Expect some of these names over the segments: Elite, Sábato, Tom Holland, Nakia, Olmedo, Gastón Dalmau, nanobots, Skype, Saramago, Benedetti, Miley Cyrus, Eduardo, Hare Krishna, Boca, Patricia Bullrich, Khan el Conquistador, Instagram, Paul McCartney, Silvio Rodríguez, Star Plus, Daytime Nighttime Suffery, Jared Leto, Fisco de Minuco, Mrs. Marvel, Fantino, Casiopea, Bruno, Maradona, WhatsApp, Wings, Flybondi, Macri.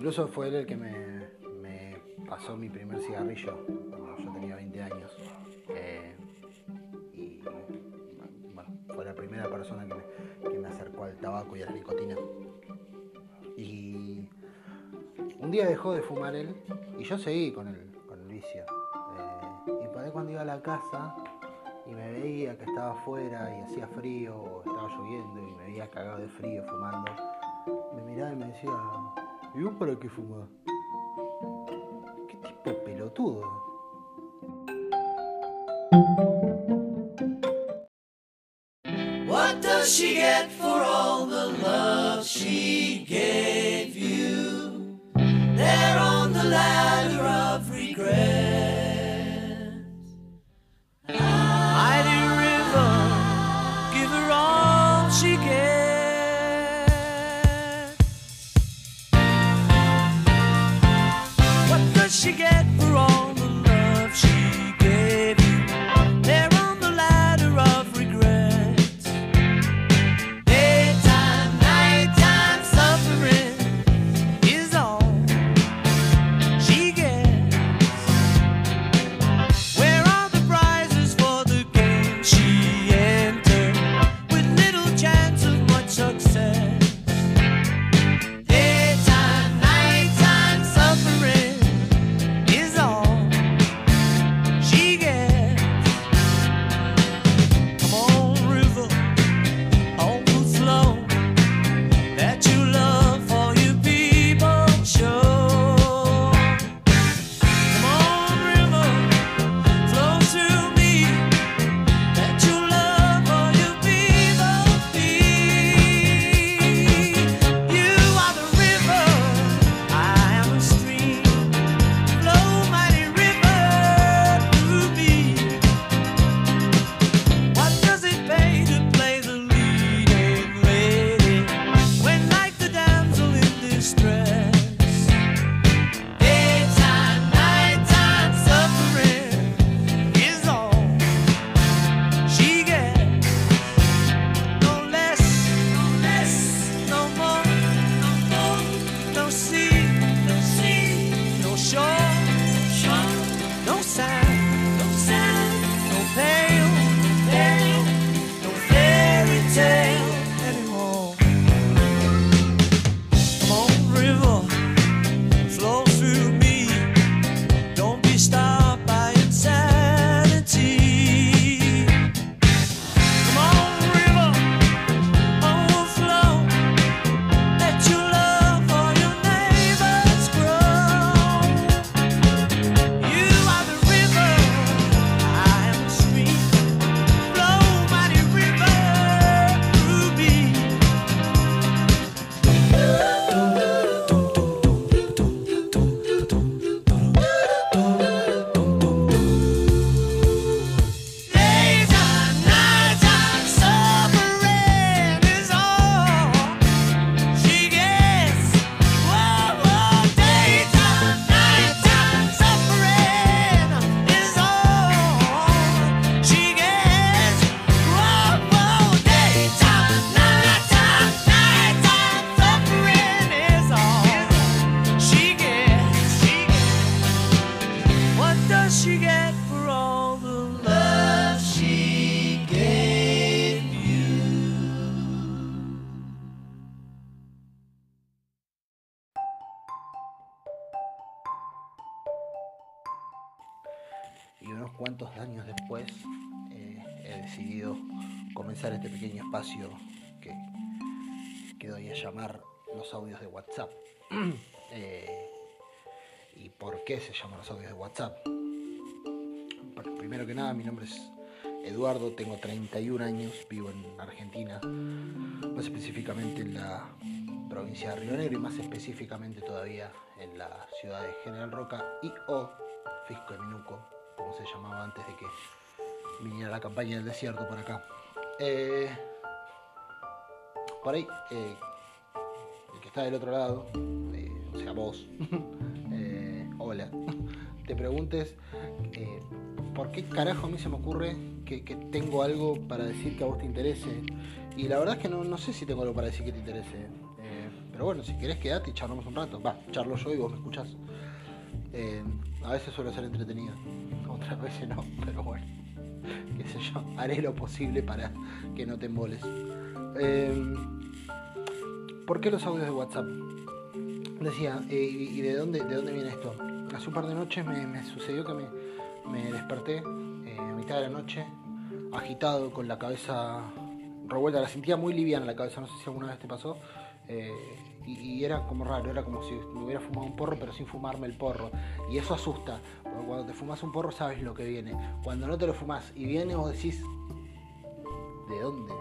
Incluso fue él el que me pasó mi primer cigarrillo cuando yo tenía 20 años. Y bueno, fue la primera persona que me acercó al tabaco y a la nicotina. Y un día dejó de fumar él y yo seguí con el vicio. Y por ahí cuando iba a la casa y me veía que estaba afuera y hacía frío o estaba lloviendo y me veía cagado de frío fumando, me miraba y me decía: ¿y vos para qué fumás? ¿Qué tipo de pelotudo? What does she get for all the love she gave you? They're on the ladder of regret. Mighty river, give her all she gave. She get for all the love she gave you. They're on the ladder of regret. Daytime, nighttime suffering is all she gets. Where are the prizes for the game she entered with little chance of much success? Este pequeño espacio que doy a llamar los audios de WhatsApp. ¿Y por qué se llaman los audios de WhatsApp? Bueno, primero que nada, mi nombre es Eduardo, tengo 31 años, vivo en Argentina, más específicamente en la provincia de Río Negro y más específicamente todavía en la ciudad de General Roca y o Fisco de Minuco, como se llamaba antes de que viniera la campaña del desierto por acá. Por ahí, el que está del otro lado, o sea vos, hola, te preguntes por qué carajo a mí se me ocurre que tengo algo para decir que a vos te interese. Y la verdad es que no sé si tengo algo para decir que te interese, Pero bueno, si querés quedate y charlamos un rato. Va, charlo yo y vos me escuchás. A veces suelo ser entretenido, otras veces no, pero bueno, qué sé yo, haré lo posible para que no te emboles. ¿Por qué los audios de WhatsApp? Decía, ¿y de dónde viene esto? Hace un par de noches me sucedió que me desperté a mitad de la noche, agitado, con la cabeza revuelta. La sentía muy liviana la cabeza, no sé si alguna vez te pasó. Y era como raro, era como si me hubiera fumado un porro pero sin fumarme el porro. Y eso asusta, porque cuando te fumas un porro sabes lo que viene. Cuando no te lo fumas y viene, vos decís, ¿de dónde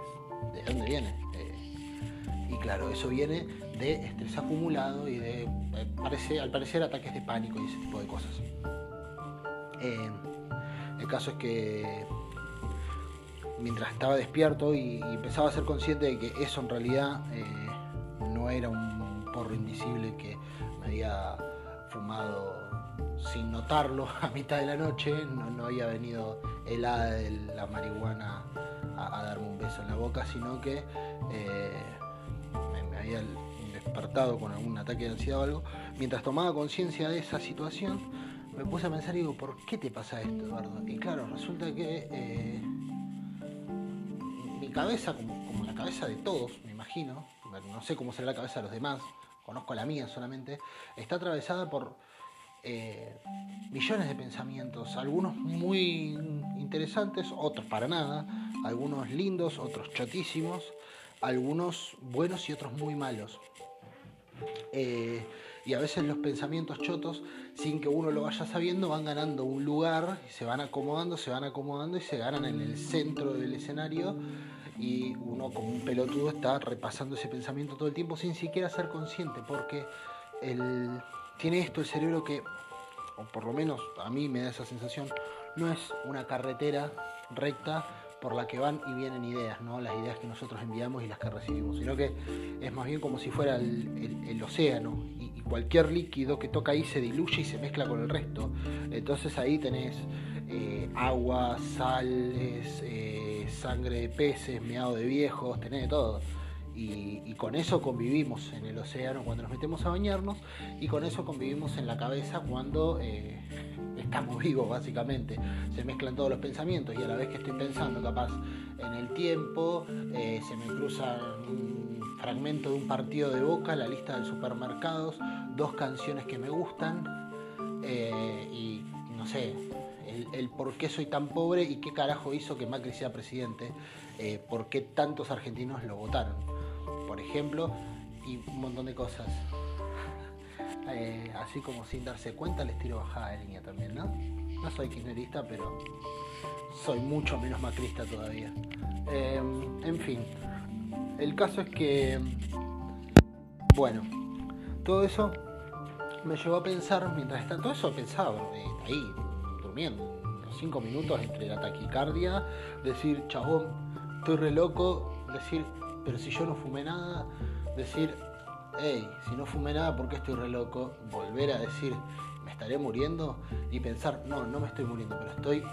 viene? Y claro, eso viene de estrés acumulado y de, al parecer, ataques de pánico y ese tipo de cosas. El caso es que mientras estaba despierto y empezaba a ser consciente de que eso en realidad no era un porro invisible que me había fumado sin notarlo a mitad de la noche, no había venido helada de la marihuana a darme un beso en la boca, sino que me había despertado con algún ataque de ansiedad o algo. Mientras tomaba conciencia de esa situación, me puse a pensar y digo, ¿por qué te pasa esto, Eduardo? Y claro, resulta que mi cabeza, como la cabeza de todos, me imagino, no sé cómo será la cabeza de los demás, conozco la mía solamente, está atravesada por millones de pensamientos, algunos muy interesantes, otros para nada, algunos lindos, otros chotísimos, algunos buenos y otros muy malos. Y a veces los pensamientos chotos, sin que uno lo vaya sabiendo, van ganando un lugar, se van acomodando y se ganan en el centro del escenario. Y uno como un pelotudo está repasando ese pensamiento todo el tiempo sin siquiera ser consciente, porque tiene esto el cerebro que, o por lo menos a mí me da esa sensación, no es una carretera recta por la que van y vienen ideas, ¿no? Las ideas que nosotros enviamos y las que recibimos, sino que es más bien como si fuera el océano, y cualquier líquido que toca ahí se diluye y se mezcla con el resto. Entonces ahí tenés agua, sales, sangre de peces, meado de viejos, tenés de todo. Y con eso convivimos en el océano cuando nos metemos a bañarnos, y con eso convivimos en la cabeza cuando estamos vivos, básicamente. Se mezclan todos los pensamientos, y a la vez que estoy pensando, capaz, en el tiempo, se me cruza un fragmento de un partido de Boca, la lista de supermercados, dos canciones que me gustan, y no sé, el por qué soy tan pobre y qué carajo hizo que Macri sea presidente, por qué tantos argentinos lo votaron, por ejemplo, y un montón de cosas. Así como sin darse cuenta les tiro bajada de línea también, ¿no? No soy kirchnerista, pero soy mucho menos macrista todavía. En fin, el caso es que, bueno, todo eso me llevó a pensar, mientras tanto, todo eso pensaba ahí, durmiendo, los 5 minutos entre la taquicardia, decir, chabón, estoy re loco, decir, pero si yo no fumé nada, decir, hey, si no fumé nada, ¿por qué estoy re loco? Volver a decir, ¿me estaré muriendo? Y pensar, no me estoy muriendo, pero estoy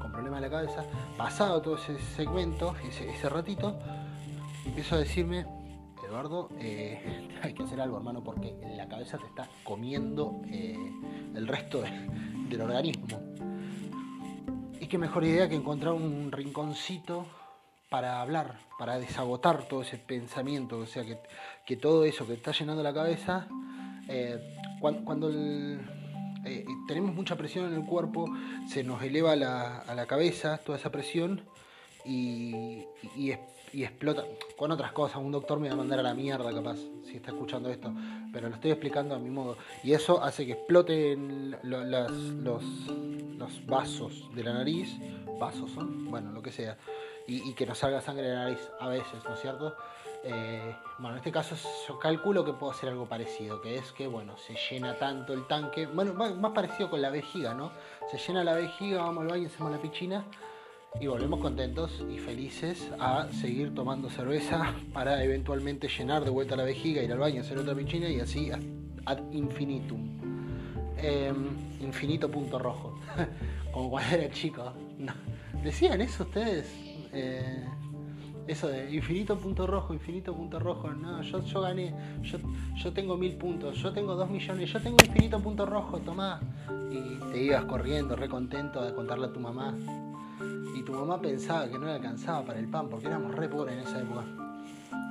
con problemas de la cabeza. Pasado todo ese segmento, ese ratito, empiezo a decirme, Eduardo, hay que hacer algo, hermano, porque la cabeza te está comiendo el resto del organismo. Y qué mejor idea que encontrar un rinconcito para hablar, para desagotar todo ese pensamiento, o sea, que todo eso que está llenando la cabeza, cuando tenemos mucha presión en el cuerpo, se nos eleva a la cabeza toda esa presión y explota con otras cosas. Un doctor me va a mandar a la mierda, capaz, si está escuchando esto, pero lo estoy explicando a mi modo, y eso hace que exploten los vasos de la nariz, vasos son, bueno, lo que sea, y que nos salga sangre de la nariz a veces, ¿no es cierto? Bueno, en este caso yo calculo que puedo hacer algo parecido, que es que, bueno, se llena tanto el tanque, bueno, más parecido con la vejiga, ¿no? Se llena la vejiga, vamos al baño, hacemos la piscina, y volvemos contentos y felices a seguir tomando cerveza para eventualmente llenar de vuelta la vejiga, ir al baño, hacer otra piscina, y así ad infinitum. Infinito punto rojo. Como cuando era chico. No. ¿Decían eso ustedes? Eso de infinito punto rojo, no, yo gané, yo tengo 1000 puntos, yo tengo 2 millones, yo tengo infinito punto rojo, tomá. Y te ibas corriendo, re contento de contarle a tu mamá. Y tu mamá pensaba que no le alcanzaba para el pan, porque éramos re pobres en esa época.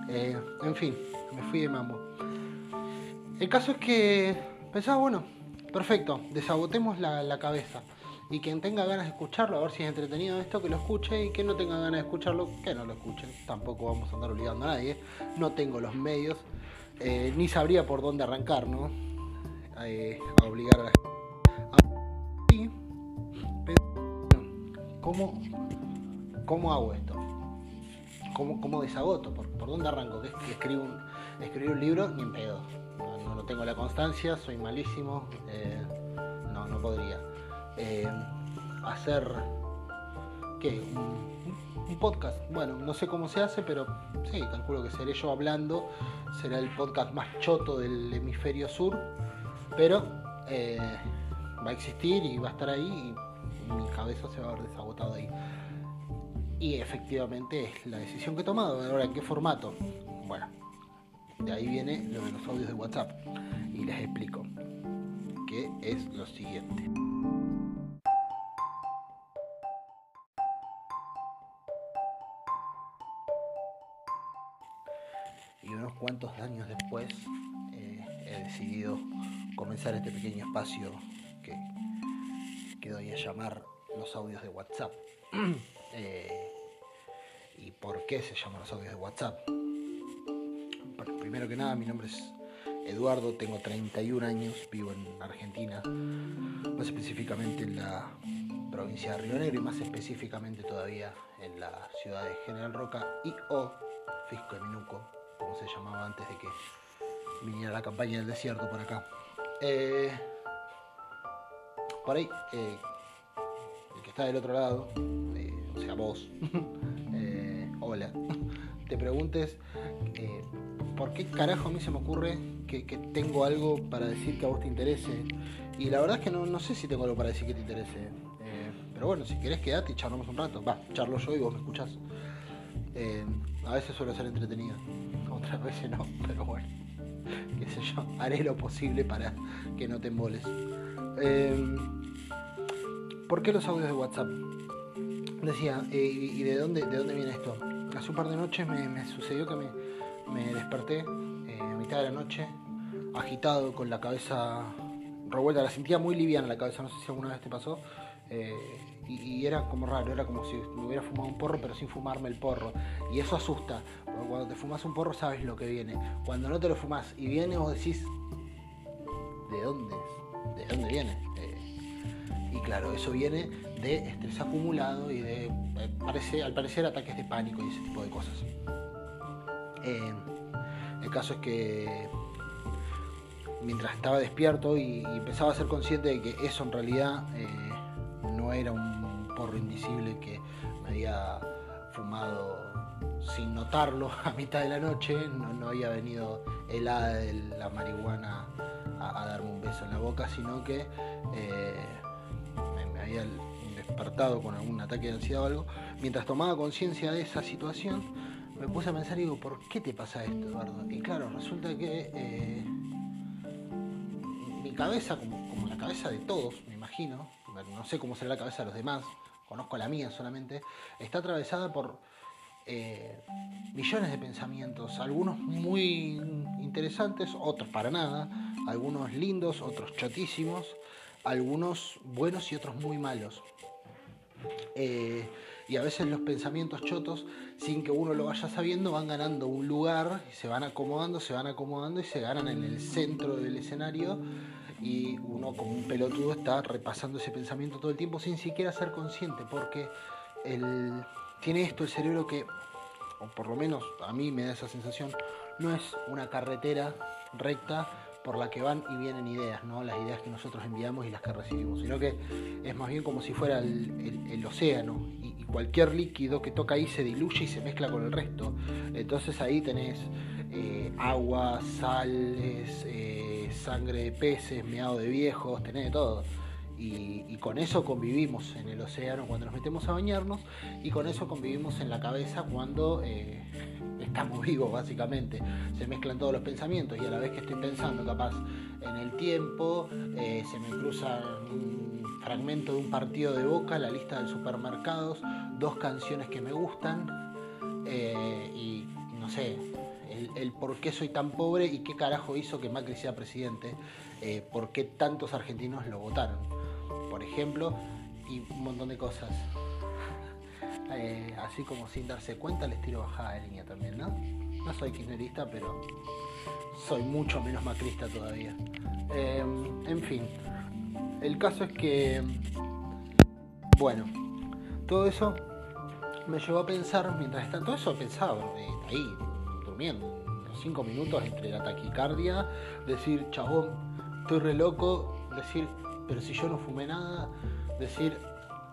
En fin, me fui de mambo. El caso es que pensaba, bueno, perfecto, desabotemos la cabeza. Y quien tenga ganas de escucharlo, a ver si es entretenido esto, que lo escuche. Y quien no tenga ganas de escucharlo, que no lo escuche. Tampoco vamos a andar obligando a nadie. No tengo los medios, ni sabría por dónde arrancar, ¿no? A obligar a la gente. ¿Cómo hago esto? ¿Cómo desagoto? ¿Por dónde arranco? Que escribir un libro, ni en pedo. No tengo la constancia, soy malísimo. No podría. Hacer ¿qué? Un podcast, bueno, no sé cómo se hace, pero sí, calculo que seré yo hablando, será el podcast más choto del hemisferio sur, pero va a existir y va a estar ahí y mi cabeza se va a haber desagotado ahí. Y efectivamente es la decisión que he tomado. Ahora, ¿en qué formato? Bueno, de ahí viene lo de los audios de WhatsApp y les explico que es lo siguiente. Cuántos años después he decidido comenzar este pequeño espacio que doy a llamar los audios de WhatsApp. ¿Y por qué se llaman los audios de WhatsApp? Bueno, primero que nada, mi nombre es Eduardo, tengo 31 años, vivo en Argentina, más específicamente en la provincia de Río Negro y más específicamente todavía en la ciudad de General Roca y o Fisco de Minuco, como se llamaba antes de que viniera la campaña del desierto por acá. Por ahí, el que está del otro lado, o sea vos, hola, te preguntes por qué carajo a mí se me ocurre que tengo algo para decir que a vos te interese. Y la verdad es que no sé si tengo algo para decir que te interese. Pero bueno, si querés quedate y charlamos un rato. Va, charlo yo y vos me escuchás. A veces suelo ser entretenido, otras veces no, pero bueno, qué sé yo, haré lo posible para que no te emboles. ¿Por qué los audios de WhatsApp? Decía, ¿y de dónde viene esto? Hace un par de noches me sucedió que me desperté a mitad de la noche, agitado, con la cabeza revuelta, la sentía muy liviana la cabeza, no sé si alguna vez te pasó. Y era como raro, era como si me hubiera fumado un porro, pero sin fumarme el porro. Y eso asusta, porque cuando te fumas un porro sabes lo que viene. Cuando no te lo fumas y viene, vos decís, ¿de dónde viene? Y claro, eso viene de estrés acumulado y de, al parecer, ataques de pánico y ese tipo de cosas. El caso es que mientras estaba despierto y empezaba a ser consciente de que eso en realidad no era un porro invisible que me había fumado sin notarlo a mitad de la noche, no había venido helada de la marihuana a darme un beso en la boca, sino que me había despertado con algún ataque de ansiedad o algo. Mientras tomaba conciencia de esa situación, me puse a pensar y digo, ¿por qué te pasa esto, Eduardo? Y claro, resulta que mi cabeza, como la cabeza de todos, me imagino, no sé cómo será la cabeza de los demás, conozco la mía solamente, está atravesada por millones de pensamientos, algunos muy interesantes, otros para nada, algunos lindos, otros chotísimos, algunos buenos y otros muy malos. Y a veces los pensamientos chotos, sin que uno lo vaya sabiendo, van ganando un lugar, se van acomodando y se ganan en el centro del escenario. Y uno como un pelotudo está repasando ese pensamiento todo el tiempo sin siquiera ser consciente, porque tiene esto el cerebro que, o por lo menos a mí me da esa sensación, no es una carretera recta por la que van y vienen ideas, ¿no? Las ideas que nosotros enviamos y las que recibimos, sino que es más bien como si fuera el océano y cualquier líquido que toca ahí se diluye y se mezcla con el resto. Entonces ahí tenés agua, sales, sangre de peces, meado de viejos, tenés de todo. y con eso convivimos en el océano cuando nos metemos a bañarnos, y con eso convivimos en la cabeza cuando estamos vivos, básicamente. Se mezclan todos los pensamientos, y a la vez que estoy pensando capaz en el tiempo, se me cruza un fragmento de un partido de Boca, la lista de supermercados, dos canciones que me gustan, y no sé, el por qué soy tan pobre y qué carajo hizo que Macri sea presidente, por qué tantos argentinos lo votaron, por ejemplo, y un montón de cosas. Así como sin darse cuenta les tiro bajada de línea también, ¿no? No soy kirchnerista, pero soy mucho menos macrista todavía. En fin, el caso es que, bueno, todo eso me llevó a pensar, mientras tanto, todo eso pensaba ahí, durmiendo, los 5 minutos entre la taquicardia, decir, chabón, estoy re loco, decir, pero si yo no fumé nada, decir,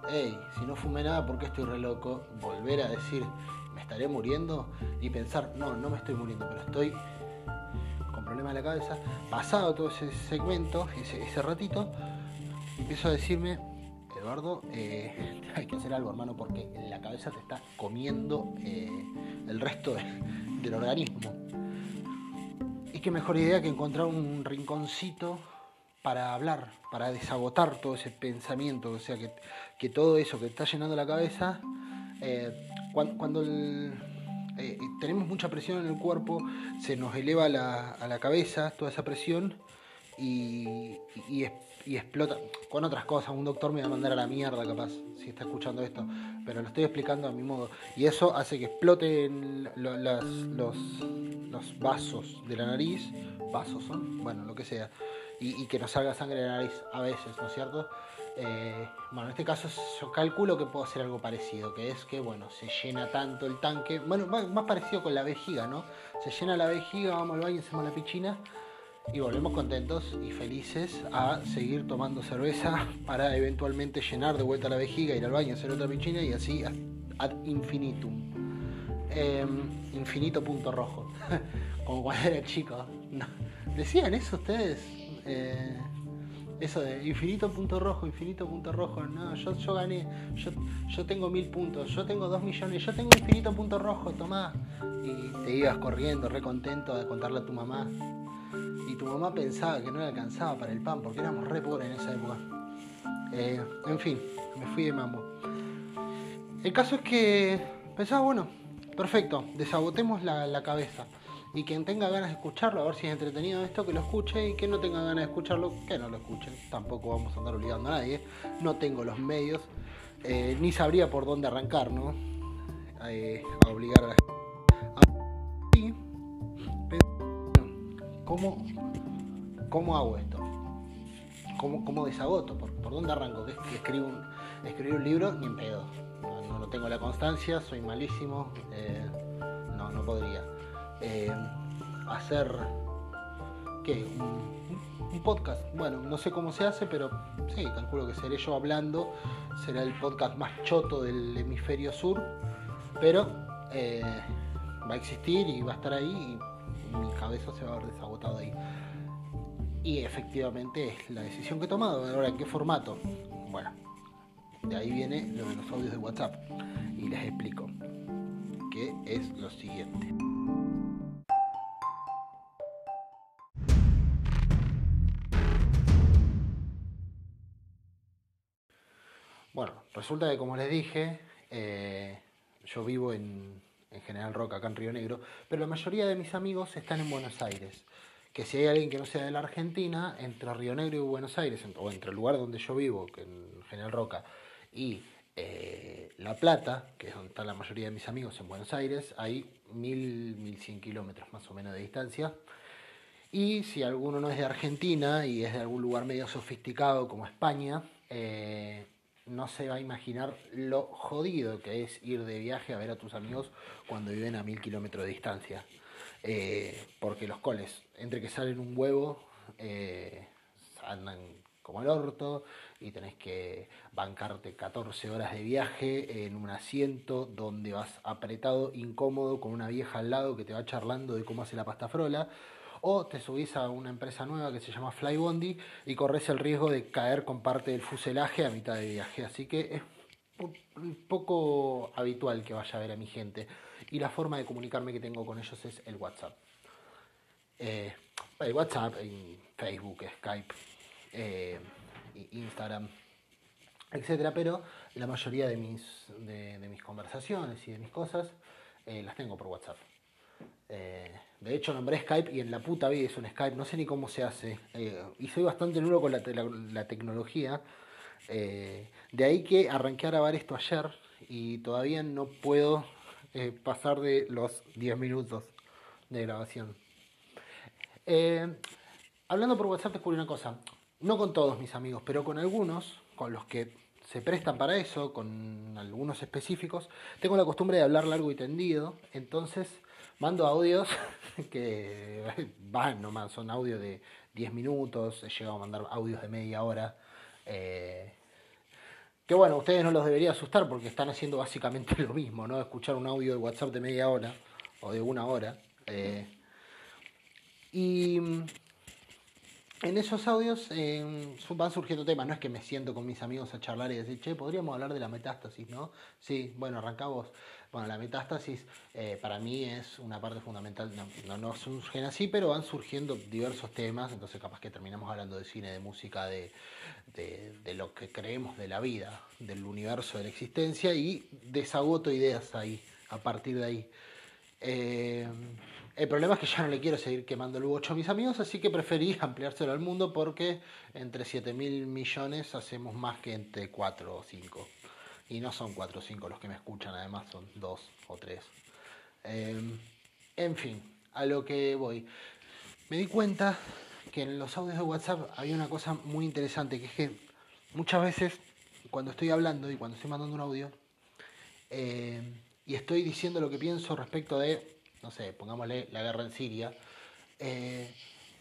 hey, si no fumé nada, ¿por qué estoy re loco? Volver a decir, ¿me estaré muriendo? Y pensar, no, no me estoy muriendo, pero estoy con problemas de la cabeza. Pasado todo ese segmento, ese ratito, empiezo a decirme, Eduardo, hay que hacer algo, hermano, porque la cabeza te está comiendo el resto del organismo. Y qué mejor idea que encontrar un rinconcito para hablar, para desabotar todo ese pensamiento, o sea, que todo eso que está llenando la cabeza, cuando tenemos mucha presión en el cuerpo, se nos eleva a la cabeza toda esa presión y explota con otras cosas. Un doctor me va a mandar a la mierda, capaz, si está escuchando esto, pero lo estoy explicando a mi modo, y eso hace que exploten los vasos de la nariz, vasos son, bueno, lo que sea, y que nos salga sangre de la nariz a veces, ¿no es cierto? Bueno, en este caso yo calculo que puedo hacer algo parecido, que es que, bueno, se llena tanto el tanque, bueno, más parecido con la vejiga, ¿no? Se llena la vejiga, vamos al baño, hacemos la piscina y volvemos contentos y felices a seguir tomando cerveza para eventualmente llenar de vuelta la vejiga, ir al baño, hacer otra piscina y así ad infinitum. Infinito punto rojo, como cuando era chico. No. ¿Decían eso ustedes? Eso de infinito punto rojo, no, yo gané, yo tengo 1000 puntos, yo tengo 2 millones, yo tengo infinito punto rojo, tomá. Y te ibas corriendo, re contento de contarle a tu mamá. Y tu mamá pensaba que no le alcanzaba para el pan, porque éramos re pobres en esa época. En fin, me fui de mambo. El caso es que pensaba, bueno, perfecto, desabotemos la cabeza. Y quien tenga ganas de escucharlo, a ver si es entretenido esto, que lo escuche, y quien no tenga ganas de escucharlo, que no lo escuche. Tampoco vamos a andar obligando a nadie. No tengo los medios, ni sabría por dónde arrancar, ¿no? A obligar a la gente. Y ¿cómo hago esto? ¿Cómo desagoto? ¿Por dónde arranco? Que escribir un libro, ni en pedo. No tengo la constancia, soy malísimo, no podría. Hacer ¿qué? Un podcast, bueno, no sé cómo se hace, pero sí, calculo que seré yo hablando, será el podcast más choto del hemisferio sur, pero va a existir y va a estar ahí, y mi cabeza se va a ver desagotado ahí, y efectivamente es la decisión que he tomado. Ahora, ¿en qué formato? Bueno, de ahí viene lo de los audios de WhatsApp, y les explico que es lo siguiente. Bueno, resulta que, como les dije, yo vivo en General Roca, acá en Río Negro, pero la mayoría de mis amigos están en Buenos Aires. Que si hay alguien que no sea de la Argentina, entre Río Negro y Buenos Aires, o entre el lugar donde yo vivo, que en General Roca, y La Plata, que es donde está la mayoría de mis amigos en Buenos Aires, hay 1.000-1.100 kilómetros más o menos de distancia. Y si alguno no es de Argentina y es de algún lugar medio sofisticado como España, no se va a imaginar lo jodido que es ir de viaje a ver a tus amigos cuando viven a 1.000 kilómetros de distancia. Porque los coles, entre que salen un huevo, andan como el orto, y tenés que bancarte 14 horas de viaje en un asiento donde vas apretado, incómodo, con una vieja al lado que te va charlando de cómo hace la pasta frola, o te subís a una empresa nueva que se llama Flybondi y corres el riesgo de caer con parte del fuselaje a mitad de viaje. Así que es poco habitual que vaya a ver a mi gente, y la forma de comunicarme que tengo con ellos es el WhatsApp. El WhatsApp, Facebook, Skype, Instagram, etcétera, pero la mayoría de mis conversaciones y de mis cosas las tengo por WhatsApp. De hecho, nombré Skype y en la puta vida es un Skype, no sé ni cómo se hace, y soy bastante nulo con la tecnología. De ahí que arranqué a grabar esto ayer y todavía no puedo pasar de los 10 minutos de grabación. Hablando por WhatsApp descubrí una cosa, no con todos mis amigos, pero con algunos, con los que se prestan para eso, con algunos específicos, tengo la costumbre de hablar largo y tendido, entonces mando audios que van nomás, son audios de 10 minutos, he llegado a mandar audios de media hora. Que bueno, ustedes no los debería asustar porque están haciendo básicamente lo mismo, ¿no? Escuchar un audio de WhatsApp de media hora o de una hora. Y en esos audios van surgiendo temas. No es que me siento con mis amigos a charlar y decir, che, podríamos hablar de la metástasis, ¿no? Sí, bueno, arrancá vos. Bueno, la metástasis para mí es una parte fundamental. No surgen así, pero van surgiendo diversos temas. Entonces capaz que terminamos hablando de cine, de música, de lo que creemos de la vida, del universo, de la existencia. Y desagoto ideas ahí, a partir de ahí. El problema es que ya no le quiero seguir quemando el bocho a mis amigos, así que preferí ampliárselo al mundo porque entre 7.000 millones hacemos más que entre 4 o 5. Y no son 4 o 5 los que me escuchan, además son 2 o 3. En fin, a lo que voy. Me di cuenta que en los audios de WhatsApp había una cosa muy interesante, que es que muchas veces cuando estoy hablando y cuando estoy mandando un audio y estoy diciendo lo que pienso respecto de, no sé, pongámosle la guerra en Siria,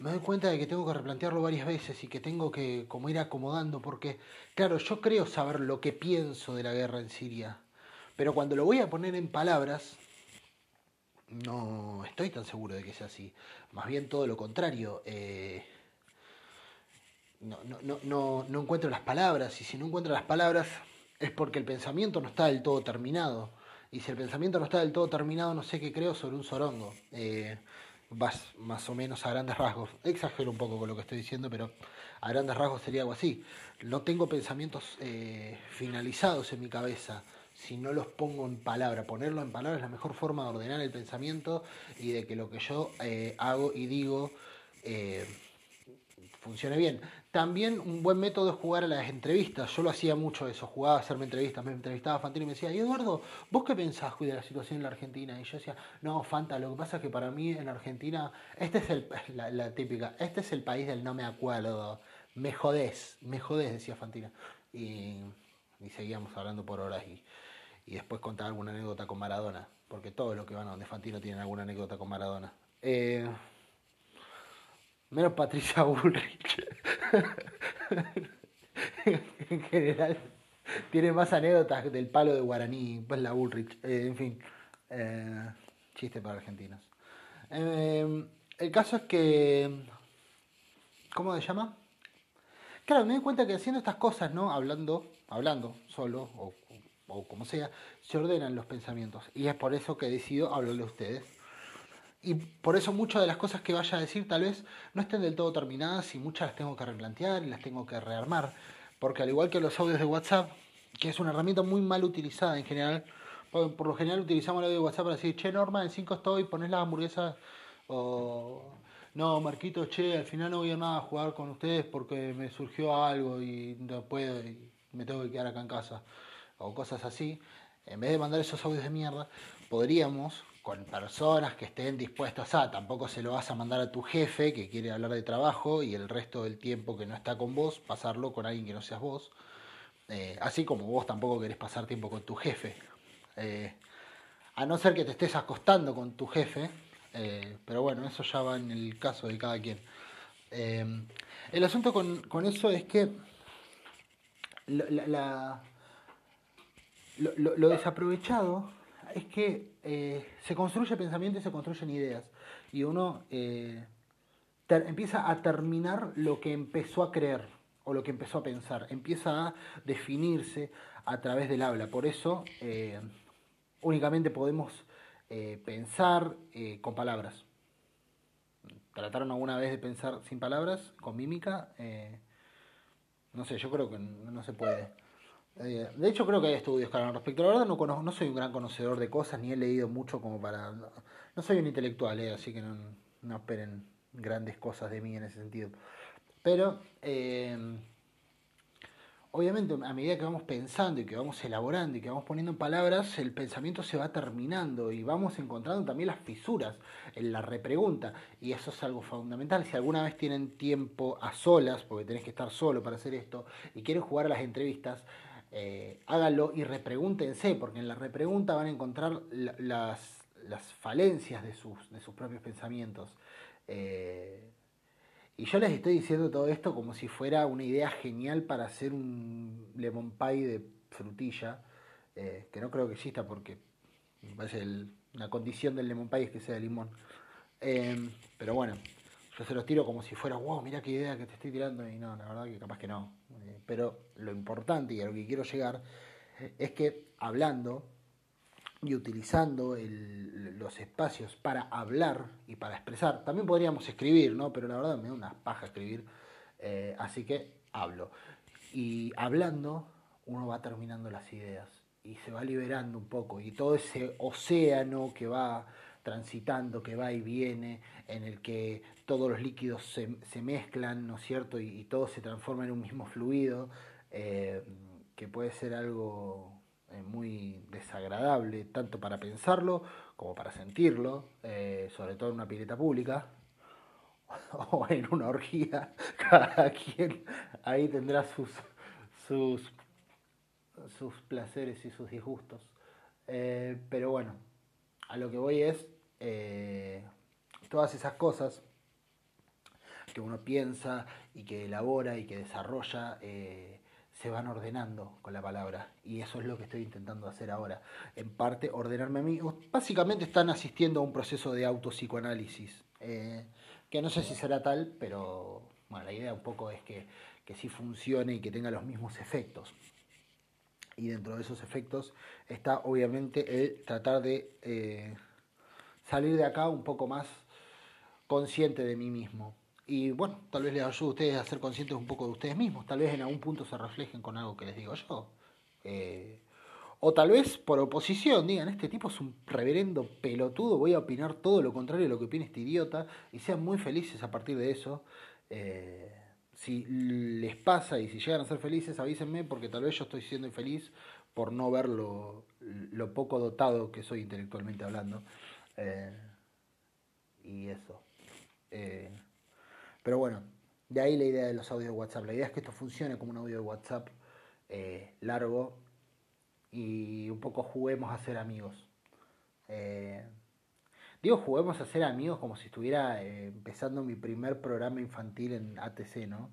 me doy cuenta de que tengo que replantearlo varias veces y que tengo que como ir acomodando, porque, claro, yo creo saber lo que pienso de la guerra en Siria, pero cuando lo voy a poner en palabras, no estoy tan seguro de que sea así, más bien todo lo contrario. No encuentro las palabras, y si no encuentro las palabras es porque el pensamiento no está del todo terminado. Y si el pensamiento no está del todo terminado, no sé qué creo sobre un zorongo. Vas más o menos a grandes rasgos. Exagero un poco con lo que estoy diciendo, pero a grandes rasgos sería algo así. No tengo pensamientos finalizados en mi cabeza si no los pongo en palabra. Ponerlo en palabra es la mejor forma de ordenar el pensamiento y de que lo que yo hago y digo funcione bien. También un buen método es jugar a las entrevistas. Yo lo hacía mucho eso, jugaba a hacerme entrevistas. Me entrevistaba a Fantino y me decía, Eduardo, ¿vos qué pensás de la situación en la Argentina? Y yo decía, no, Fanta, lo que pasa es que para mí en Argentina, este es la típica, este es el país del no me acuerdo. Me jodés, decía Fantino. Y seguíamos hablando por horas y después contaba alguna anécdota con Maradona, porque todos los que van a donde Fantino tienen alguna anécdota con Maradona. Menos Patricia Bullrich. En general, tiene más anécdotas del palo de Guaraní, pues la Bullrich. En fin, chiste para argentinos. El caso es que... ¿Cómo se llama? Claro, me doy cuenta que haciendo estas cosas, ¿no? Hablando solo, o como sea, se ordenan los pensamientos. Y es por eso que decido hablarle a ustedes. Y por eso muchas de las cosas que vaya a decir tal vez no estén del todo terminadas y muchas las tengo que replantear y las tengo que rearmar. Porque al igual que los audios de WhatsApp, que es una herramienta muy mal utilizada en general, por lo general utilizamos el audio de WhatsApp para decir, che, Norma, en 5 estoy, ponés las hamburguesas, o no, Marquito, che, al final no voy a nada a jugar con ustedes porque me surgió algo y no puedo y me tengo que quedar acá en casa, o cosas así. En vez de mandar esos audios de mierda, podríamos... con personas que estén dispuestas a... Tampoco se lo vas a mandar a tu jefe que quiere hablar de trabajo y el resto del tiempo que no está con vos, pasarlo con alguien que no seas vos. Así como vos tampoco querés pasar tiempo con tu jefe. A no ser que te estés acostando con tu jefe. Pero bueno, eso ya va en el caso de cada quien. El asunto con eso es que... Lo desaprovechado es que se construye pensamiento y se construyen ideas. Y uno empieza a terminar lo que empezó a creer o lo que empezó a pensar. Empieza a definirse a través del habla. Por eso únicamente podemos pensar con palabras. ¿Trataron alguna vez de pensar sin palabras, con mímica? No sé, yo creo que no se puede. De hecho, creo que hay estudios que hablan respecto. La verdad, no soy un gran conocedor de cosas, ni he leído mucho como para... No soy un intelectual, así que no esperen grandes cosas de mí en ese sentido. Pero, obviamente, a medida que vamos pensando y que vamos elaborando y que vamos poniendo en palabras, el pensamiento se va terminando y vamos encontrando también las fisuras en la repregunta. Y eso es algo fundamental. Si alguna vez tienen tiempo a solas, porque tenés que estar solo para hacer esto, y quieren jugar a las entrevistas, háganlo y repregúntense, porque en la repregunta van a encontrar las falencias de sus propios pensamientos. Y yo les estoy diciendo todo esto como si fuera una idea genial para hacer un lemon pie de frutilla, que no creo que exista porque me parece la condición del lemon pie es que sea de limón. Pero bueno, yo se los tiro como si fuera, wow, mirá qué idea que te estoy tirando, y no, la verdad que capaz que no. Pero lo importante y a lo que quiero llegar es que hablando y utilizando los espacios para hablar y para expresar. También podríamos escribir, ¿no? Pero la verdad me da una paja escribir, así que hablo. Y hablando uno va terminando las ideas y se va liberando un poco. Y todo ese océano que va transitando, que va y viene, en el que todos los líquidos se mezclan, ¿no es cierto? Y todo se transforma en un mismo fluido, que puede ser algo muy desagradable, tanto para pensarlo como para sentirlo, sobre todo en una pileta pública o en una orgía. Cada quien ahí tendrá sus placeres y sus disgustos, pero bueno, a lo que voy es todas esas cosas que uno piensa y que elabora y que desarrolla, se van ordenando con la palabra, y eso es lo que estoy intentando hacer ahora. En parte, ordenarme a mí. Básicamente están asistiendo a un proceso de autopsicoanálisis, que no sé si será tal, pero bueno, la idea un poco es que sí funcione y que tenga los mismos efectos. Y dentro de esos efectos está obviamente el tratar de salir de acá un poco más consciente de mí mismo. Y bueno, tal vez les ayude a ustedes a ser conscientes un poco de ustedes mismos. Tal vez en algún punto se reflejen con algo que les digo yo. O tal vez por oposición digan, este tipo es un reverendo pelotudo, voy a opinar todo lo contrario de lo que opina este idiota. Y sean muy felices a partir de eso. Si les pasa y si llegan a ser felices, avísenme, porque tal vez yo estoy siendo infeliz por no ver lo poco dotado que soy intelectualmente hablando. Y eso. Pero bueno, de ahí la idea de los audios de WhatsApp. La idea es que esto funcione como un audio de WhatsApp largo, y un poco juguemos a ser amigos. Digo juguemos a ser amigos como si estuviera empezando mi primer programa infantil en ATC, ¿no?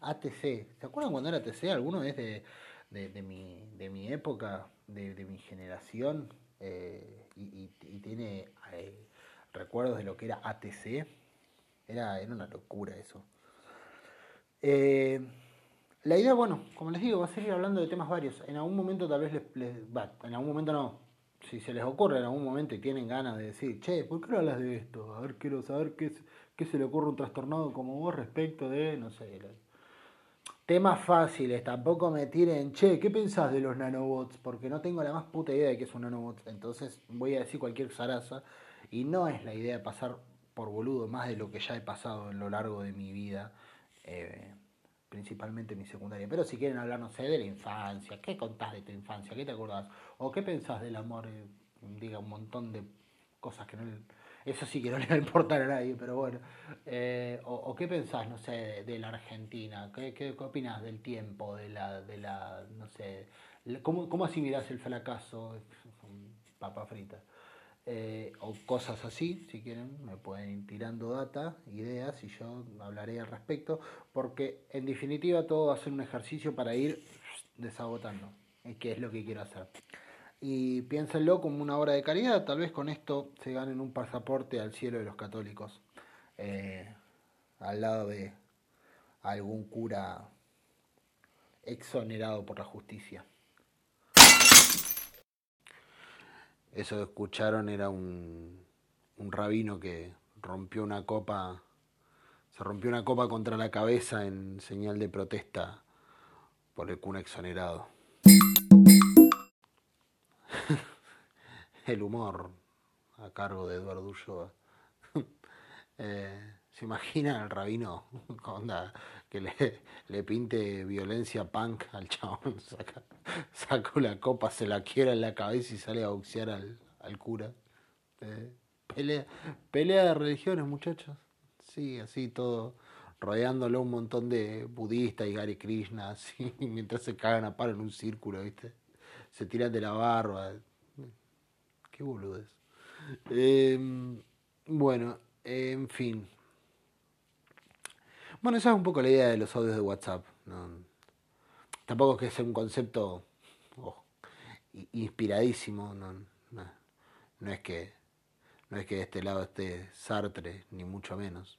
ATC. ¿Se acuerdan cuando era ATC? ¿Alguno es de mi época, de mi generación, y tiene recuerdos de lo que era ATC? Era una locura eso. La idea, bueno, como les digo, va a seguir hablando de temas varios. En algún momento tal vez en algún momento no. Si se les ocurre en algún momento y tienen ganas de decir, che, ¿por qué no hablas de esto? A ver, quiero saber qué se le ocurre a un trastornado como vos respecto de, no sé, temas fáciles. Tampoco me tiren, che, ¿qué pensás de los nanobots? Porque no tengo la más puta idea de qué es un nanobot. Entonces voy a decir cualquier zaraza. Y no es la idea de pasar por boludo más de lo que ya he pasado en lo largo de mi vida, principalmente en mi secundaria. Pero si quieren hablar, no sé, de la infancia, ¿qué contás de tu infancia? ¿Qué te acordás? ¿O qué pensás del amor? Diga un montón de cosas que no... Eso sí que no le va a importar a nadie, pero bueno. ¿O qué pensás, no sé, de la Argentina? ¿Qué opinás del tiempo? No sé... ¿Cómo asimilás el fracaso? Papa frita. O cosas así, si quieren, me pueden ir tirando data, ideas, y yo hablaré al respecto, porque en definitiva todo va a ser un ejercicio para ir desagotando, que es lo que quiero hacer. Y piénsenlo como una obra de caridad, tal vez con esto se ganen un pasaporte al cielo de los católicos. al lado de algún cura exonerado por la justicia. Eso que escucharon era un rabino que rompió una copa, se rompió una copa contra la cabeza en señal de protesta por el cura exonerado. El humor a cargo de Eduardo. ¿Se imagina al rabino onda, que le pinte violencia punk al chabón? Saca la copa, se la quiebra en la cabeza y sale a boxear al cura. Pelea de religiones, muchachos. Sí, así todo, rodeándolo un montón de budistas y Hare Krishna, así, mientras se cagan a palo en un círculo, ¿viste? Se tiran de la barba. Qué boludes. Bueno, en fin. Bueno, esa es un poco la idea de los audios de WhatsApp, ¿no? Tampoco es que sea un concepto inspiradísimo, no es que de este lado esté Sartre, ni mucho menos.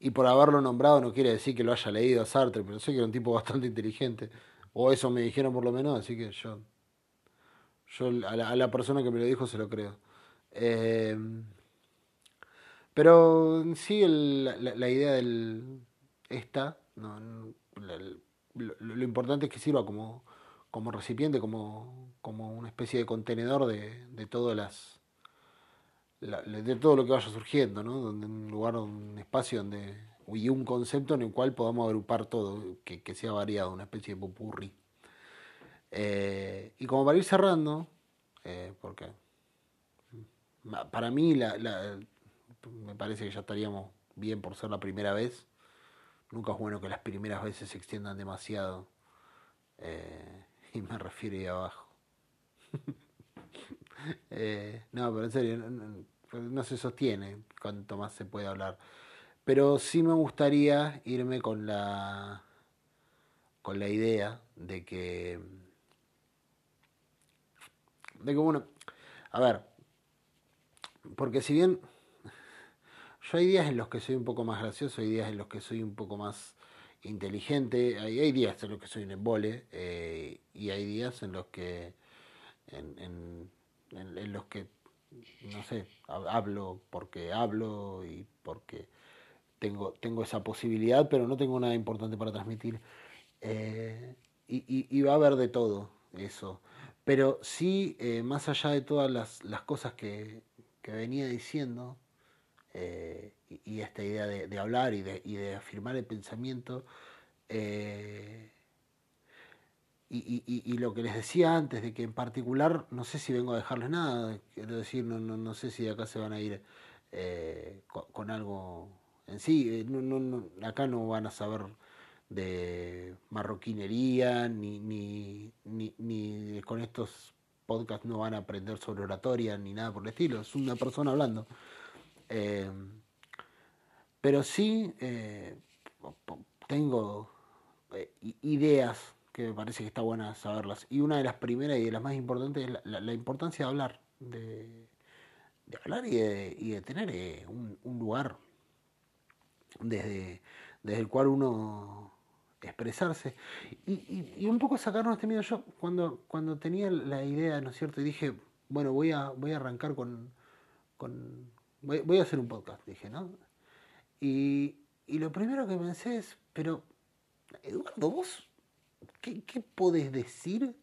Y por haberlo nombrado no quiere decir que lo haya leído a Sartre, pero sé que era un tipo bastante inteligente, o eso me dijeron por lo menos, así que yo a la persona que me lo dijo se lo creo. Pero sí, la idea del lo importante es que sirva como recipiente, como una especie de contenedor de todo lo que vaya surgiendo, ¿no? Donde un lugar, un espacio donde y un concepto en el cual podamos agrupar todo, que sea variado, una especie de popurrí. Y como para ir cerrando, porque para mí me parece que ya estaríamos bien por ser la primera vez. Nunca es bueno que las primeras veces se extiendan demasiado. Y me refiero ahí abajo. No, pero en serio, no se sostiene cuanto más se puede hablar. Pero sí me gustaría irme con la idea de que... bueno, a ver, porque si bien... yo hay días en los que soy un poco más gracioso, hay días en los que soy un poco más inteligente, hay días en los que soy un embole, y hay días en los que en los que no sé, hablo porque hablo y porque tengo esa posibilidad, pero no tengo nada importante para transmitir, y va a haber de todo eso, pero sí, más allá de todas las cosas que venía diciendo, y esta idea de hablar y de afirmar el pensamiento, y lo que les decía antes, de que en particular no sé si vengo a dejarles nada, quiero decir, no sé si de acá se van a ir con algo en sí, acá no van a saber de marroquinería, ni con estos podcasts no van a aprender sobre oratoria ni nada por el estilo, es una persona hablando. Pero sí, tengo ideas que me parece que está buena saberlas. Y una de las primeras y de las más importantes es la importancia de hablar. De hablar y de tener un lugar desde el cual uno expresarse. Y un poco sacarnos este miedo. Yo cuando tenía la idea, ¿no es cierto? Y dije, bueno, voy a arrancar con voy a hacer un podcast, dije, ¿no? Y lo primero que pensé es, pero, Eduardo, vos, ¿qué podés decir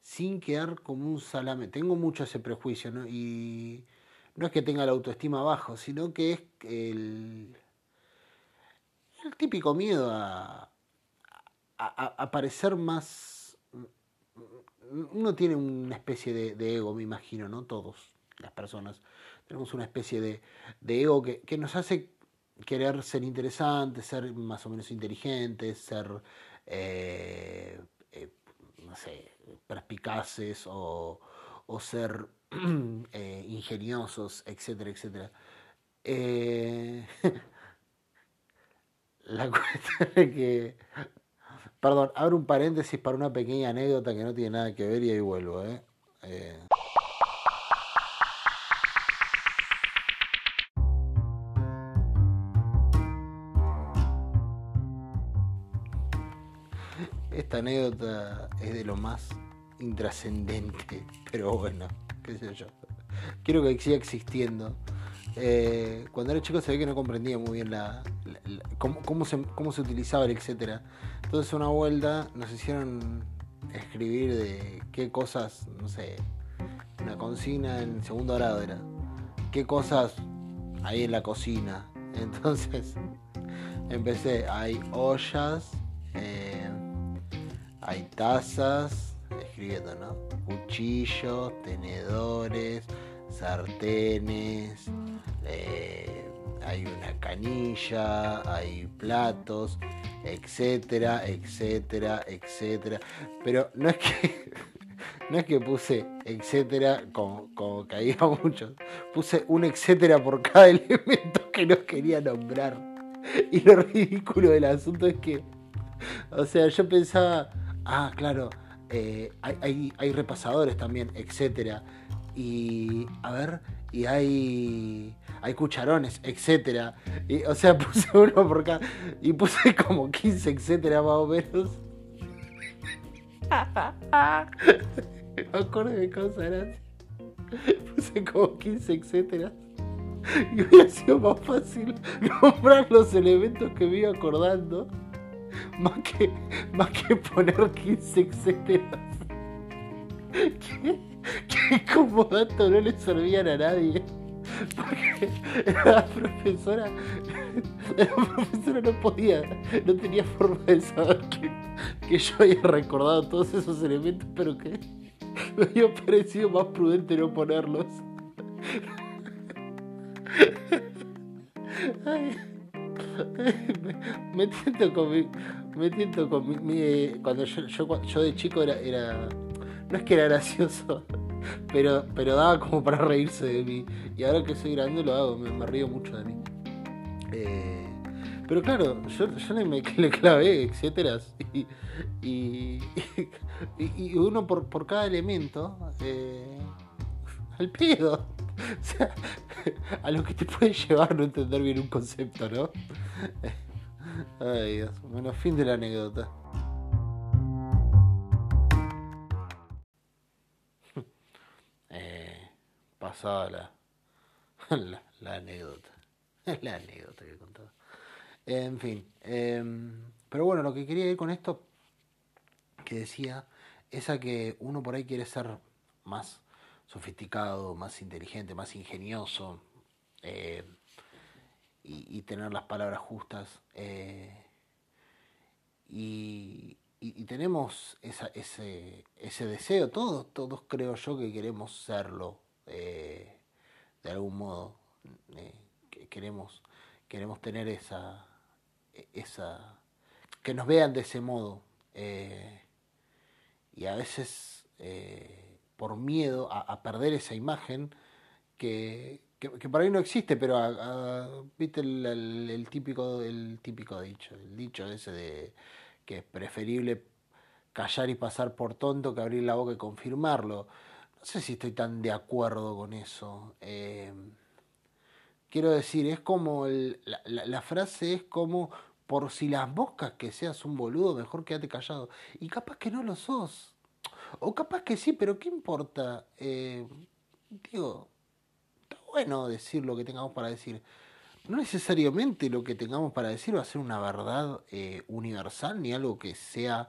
sin quedar como un salame? Tengo mucho ese prejuicio, ¿no? Y no es que tenga la autoestima bajo, sino que es el típico miedo a parecer más... Uno tiene una especie de ego, me imagino, ¿no? Todos, las personas... Tenemos una especie de ego que nos hace querer ser interesantes, ser más o menos inteligentes, ser, no sé, perspicaces o ser ingeniosos, etcétera, etcétera. La cuestión es que... Perdón, abro un paréntesis para una pequeña anécdota que no tiene nada que ver y ahí vuelvo, ¿eh? esta anécdota es de lo más intrascendente, pero bueno, qué sé yo. Quiero que siga existiendo. Cuando era chico se ve que no comprendía muy bien cómo se utilizaba el etcétera. Entonces una vuelta nos hicieron escribir de qué cosas, no sé, una consigna en segundo grado era qué cosas hay en la cocina. Entonces empecé, hay ollas, hay tazas, escribiendo, ¿no? Cuchillos, tenedores, sartenes, hay una canilla, hay platos, etcétera, etcétera, etcétera. Pero no es que puse etcétera como que había muchos, puse un etcétera por cada elemento que no quería nombrar. Y lo ridículo del asunto es que, o sea, yo pensaba, ah, claro, hay repasadores también, etcétera. Y a ver, y hay cucharones, etcétera. Y, o sea, puse uno por acá y puse como 15 etcétera más o menos. Me acuerdo de cosas grandes. Puse como 15 etcétera. Y hubiera sido más fácil nombrar los elementos que me iba acordando más que poner 15 etcétera. Que como dato no le servían a nadie, porque la profesora no tenía forma de saber que yo había recordado todos esos elementos, pero que me había parecido más prudente no ponerlos. Ay, me tiento con mi cuando yo de chico era no es que era gracioso, pero daba como para reírse de mí. Y ahora que soy grande lo hago, me río mucho de mí. Pero claro, yo le clavé, etcétera. Y uno por cada elemento, al pedo. O sea, a lo que te puede llevar no entender bien un concepto, ¿no? Ay, Dios. Bueno, fin de la anécdota. Pasada la anécdota. La anécdota que contaba. En fin. Pero bueno, lo que quería ir con esto que decía es a que uno por ahí quiere ser más sofisticado, más inteligente, más ingenioso, y tener las palabras justas. Y tenemos ese deseo, todos creo yo que queremos serlo. De algún modo queremos tener esa que nos vean de ese modo, y a veces por miedo a perder esa imagen que para mí no existe, pero viste el típico dicho, el dicho ese de que es preferible callar y pasar por tonto que abrir la boca y confirmarlo. No sé si estoy tan de acuerdo con eso. Quiero decir, es como la frase es como, por si las moscas que seas un boludo, mejor quédate callado. Y capaz que no lo sos. O capaz que sí, pero ¿qué importa? Digo, está bueno decir lo que tengamos para decir. No necesariamente lo que tengamos para decir va a ser una verdad universal, ni algo que sea...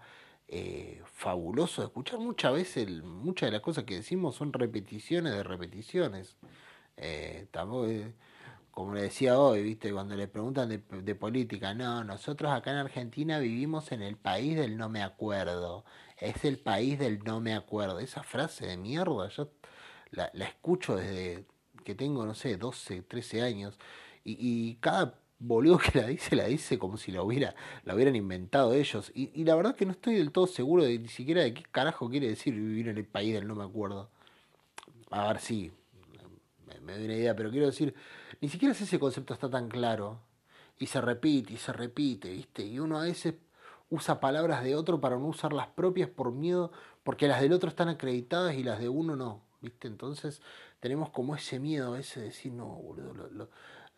fabuloso de escuchar. Muchas veces muchas de las cosas que decimos son repeticiones de repeticiones. Tampoco, como le decía hoy, viste, cuando le preguntan de política, no, nosotros acá en Argentina vivimos en el país del no me acuerdo, es el país del no me acuerdo. Esa frase de mierda yo la escucho desde que tengo, no sé, 12, 13 años, y cada boludo que la dice como si la hubieran inventado ellos. Y la verdad que no estoy del todo seguro de ni siquiera de qué carajo quiere decir vivir en el país del no me acuerdo. A ver si me doy una idea, pero quiero decir, ni siquiera ese concepto está tan claro. Y se repite, ¿viste? Y uno a veces usa palabras de otro para no usar las propias por miedo, porque las del otro están acreditadas y las de uno no, ¿viste? Entonces tenemos como ese miedo a veces de decir, no, boludo,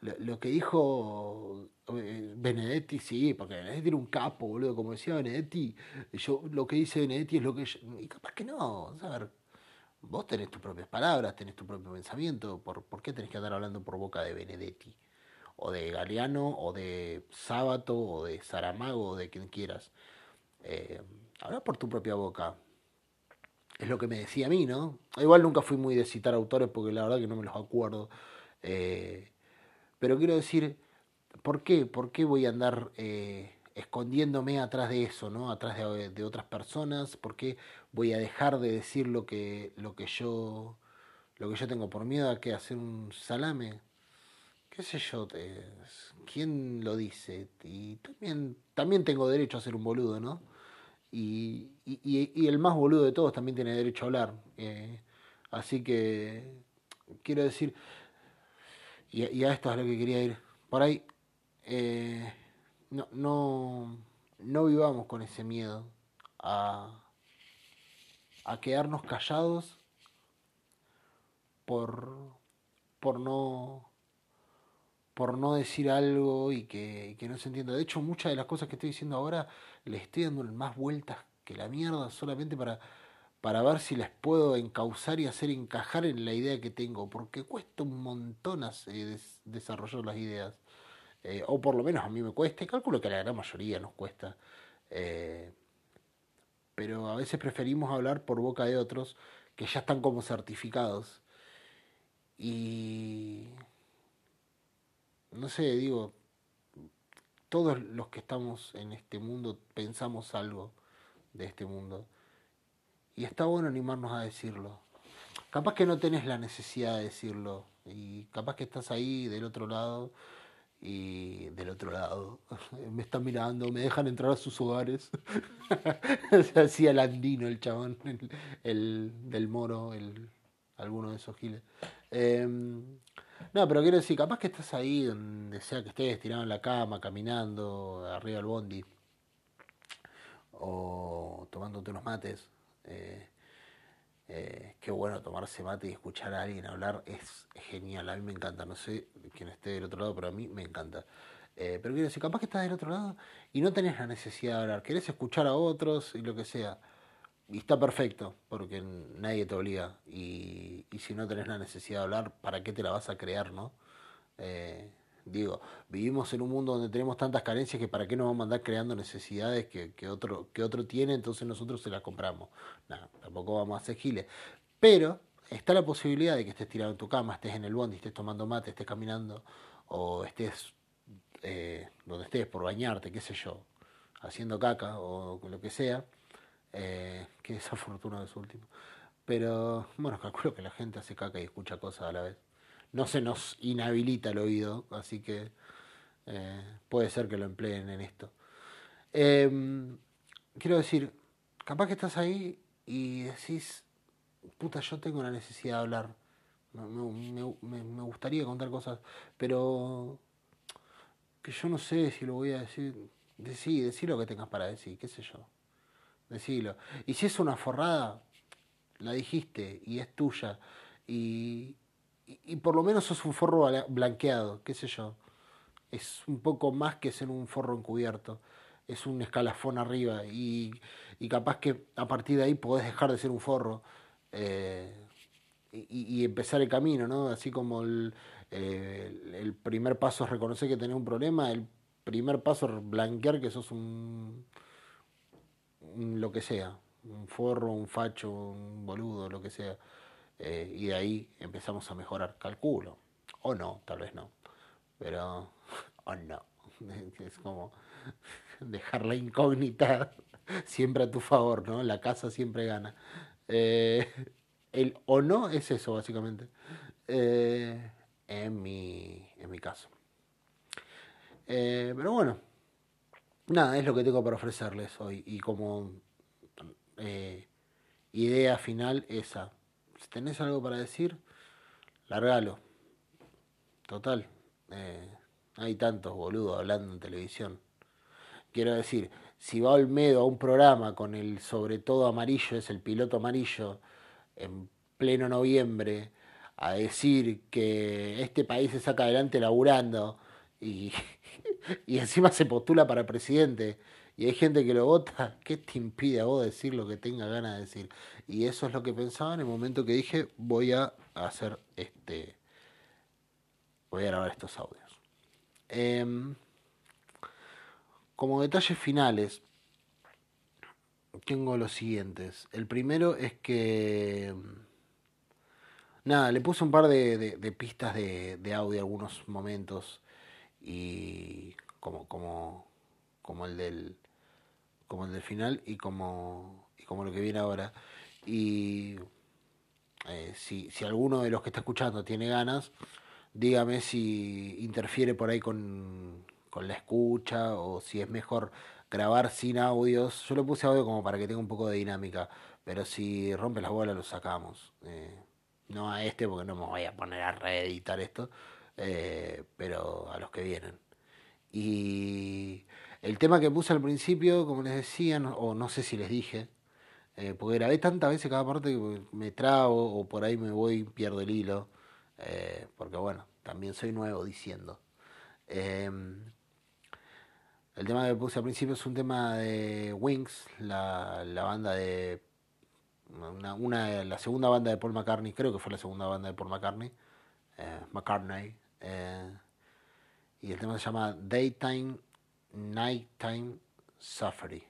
Lo que dijo Benedetti, sí, porque Benedetti era un capo, boludo. Como decía Benedetti, yo lo que dice Benedetti es lo que yo, y capaz que no, ¿sabes? Vos tenés tus propias palabras, tenés tu propio pensamiento. ¿Por qué tenés que andar hablando por boca de Benedetti? O de Galeano, o de Sábato, o de Saramago, o de quien quieras. Habla por tu propia boca. Es lo que me decía a mí, ¿no? Igual nunca fui muy de citar autores porque la verdad que no me los acuerdo. Pero quiero decir, ¿por qué? ¿Por qué voy a andar escondiéndome atrás de eso, ¿no? Atrás de otras personas. ¿Por qué voy a dejar de decir lo que yo tengo por miedo a que hacer un salame? ¿Qué sé yo? ¿Quién lo dice? Y también tengo derecho a ser un boludo, ¿no? Y el más boludo de todos también tiene derecho a hablar. Así que quiero decir... Y a esto es a lo que quería ir. Por ahí, no vivamos con ese miedo a quedarnos callados por no decir algo y que no se entienda. De hecho, muchas de las cosas que estoy diciendo ahora les estoy dando más vueltas que la mierda solamente para ver si las puedo encauzar y hacer encajar en la idea que tengo, porque cuesta un montón desarrollar las ideas, o por lo menos a mí me cuesta, y calculo que a la gran mayoría nos cuesta, pero a veces preferimos hablar por boca de otros que ya están como certificados, y no sé, digo, todos los que estamos en este mundo pensamos algo de este mundo, y está bueno animarnos a decirlo. Capaz que no tenés la necesidad de decirlo. Y capaz que estás ahí del otro lado. Y del otro lado. Me están mirando. Me dejan entrar a sus hogares. Se hacía el andino el chabón. El del Moro. Alguno de esos giles. No, pero quiero decir. Capaz que estás ahí donde sea que estés. Tirado en la cama. Caminando. Arriba del bondi. O tomándote unos mates. Qué bueno tomarse mate y escuchar a alguien hablar, es genial, a mí me encanta, no sé quién esté del otro lado, pero a mí me encanta, pero quiero decir, capaz que estás del otro lado y no tenés la necesidad de hablar, querés escuchar a otros y lo que sea, y está perfecto, porque nadie te obliga, y si no tenés la necesidad de hablar, ¿para qué te la vas a crear, no? Digo, vivimos en un mundo donde tenemos tantas carencias que para qué nos vamos a andar creando necesidades que otro tiene, entonces nosotros se las compramos. Nada, tampoco vamos a hacer giles. Pero está la posibilidad de que estés tirado en tu cama, estés en el bondi, estés tomando mate, estés caminando, o estés donde estés, por bañarte, qué sé yo, haciendo caca o lo que sea. Qué desafortunado es último. Pero bueno, calculo que la gente hace caca y escucha cosas a la vez. No se nos inhabilita el oído, así que puede ser que lo empleen en esto. Quiero decir, capaz que estás ahí y decís, puta, yo tengo la necesidad de hablar, me gustaría contar cosas, pero que yo no sé si lo voy a decir. Decí lo que tengas para decir, qué sé yo, decilo. Y si es una forrada, la dijiste y es tuya, y por lo menos sos un forro blanqueado, qué sé yo. Es un poco más que ser un forro encubierto. Es un escalafón arriba. Y capaz que a partir de ahí podés dejar de ser un forro. Y empezar el camino, ¿no? Así como el primer paso es reconocer que tenés un problema. El primer paso es blanquear que sos un lo que sea. Un forro, un facho, un boludo, lo que sea. Y de ahí empezamos a mejorar, calculo. O no, tal vez no. Pero, o no. Es como dejar la incógnita siempre a tu favor, ¿no? La casa siempre gana. El o no es eso, básicamente. En mi caso. Pero bueno. Nada, es lo que tengo para ofrecerles hoy. Y como idea final, esa. Si tenés algo para decir, largalo. Total, hay tantos boludos hablando en televisión. Quiero decir, si va Olmedo a un programa con el sobre todo amarillo, es el piloto amarillo, en pleno noviembre, a decir que este país se saca adelante laburando y encima se postula para presidente y hay gente que lo vota, ¿qué te impide a vos decir lo que tenga ganas de decir? Y eso es lo que pensaba en el momento que dije, voy a hacer este... voy a grabar estos audios. Como detalles finales, tengo los siguientes. El primero es que... nada, le puse un par de pistas de audio algunos momentos y como el del final y como lo que viene ahora. Y si alguno de los que está escuchando tiene ganas, dígame si interfiere por ahí con la escucha o si es mejor grabar sin audios. Yo le puse audio como para que tenga un poco de dinámica, pero si rompe las bolas lo sacamos. No a este porque no me voy a poner a reeditar esto, pero a los que vienen. Y el tema que puse al principio, como les decía, no sé si les dije, porque grabé tantas veces cada parte que me trabo o por ahí me voy, pierdo el hilo, porque bueno, también soy nuevo diciendo. El tema que puse al principio es un tema de Wings, la banda de... la segunda banda de Paul McCartney, creo que fue la segunda banda de Paul McCartney, y el tema se llama Daytime Nighttime Suffery,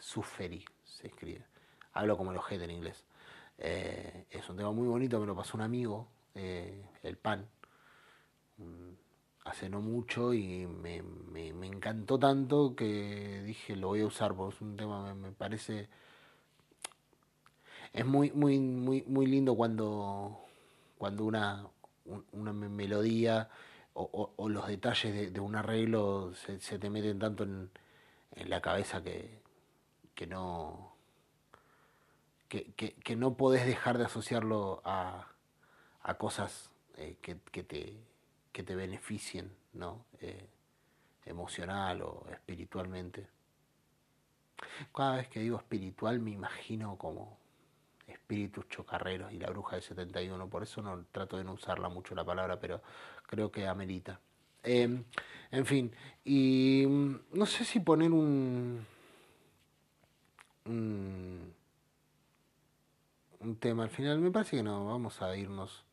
Suffery se escribe, hablo como el ojete en inglés. Es un tema muy bonito, me lo pasó un amigo, el Pan, hace no mucho y me encantó tanto que dije lo voy a usar porque es un tema, me parece... Es muy lindo cuando una melodía o los detalles de un arreglo se te meten tanto en la cabeza que no podés dejar de asociarlo a cosas que te beneficien, ¿no? Emocional o espiritualmente. Cada vez que digo espiritual me imagino como espíritus chocarreros y la bruja del 71, por eso no trato de no usarla mucho la palabra, pero creo que amerita. En fin, y no sé si poner un tema al final, me parece que no, vamos a irnos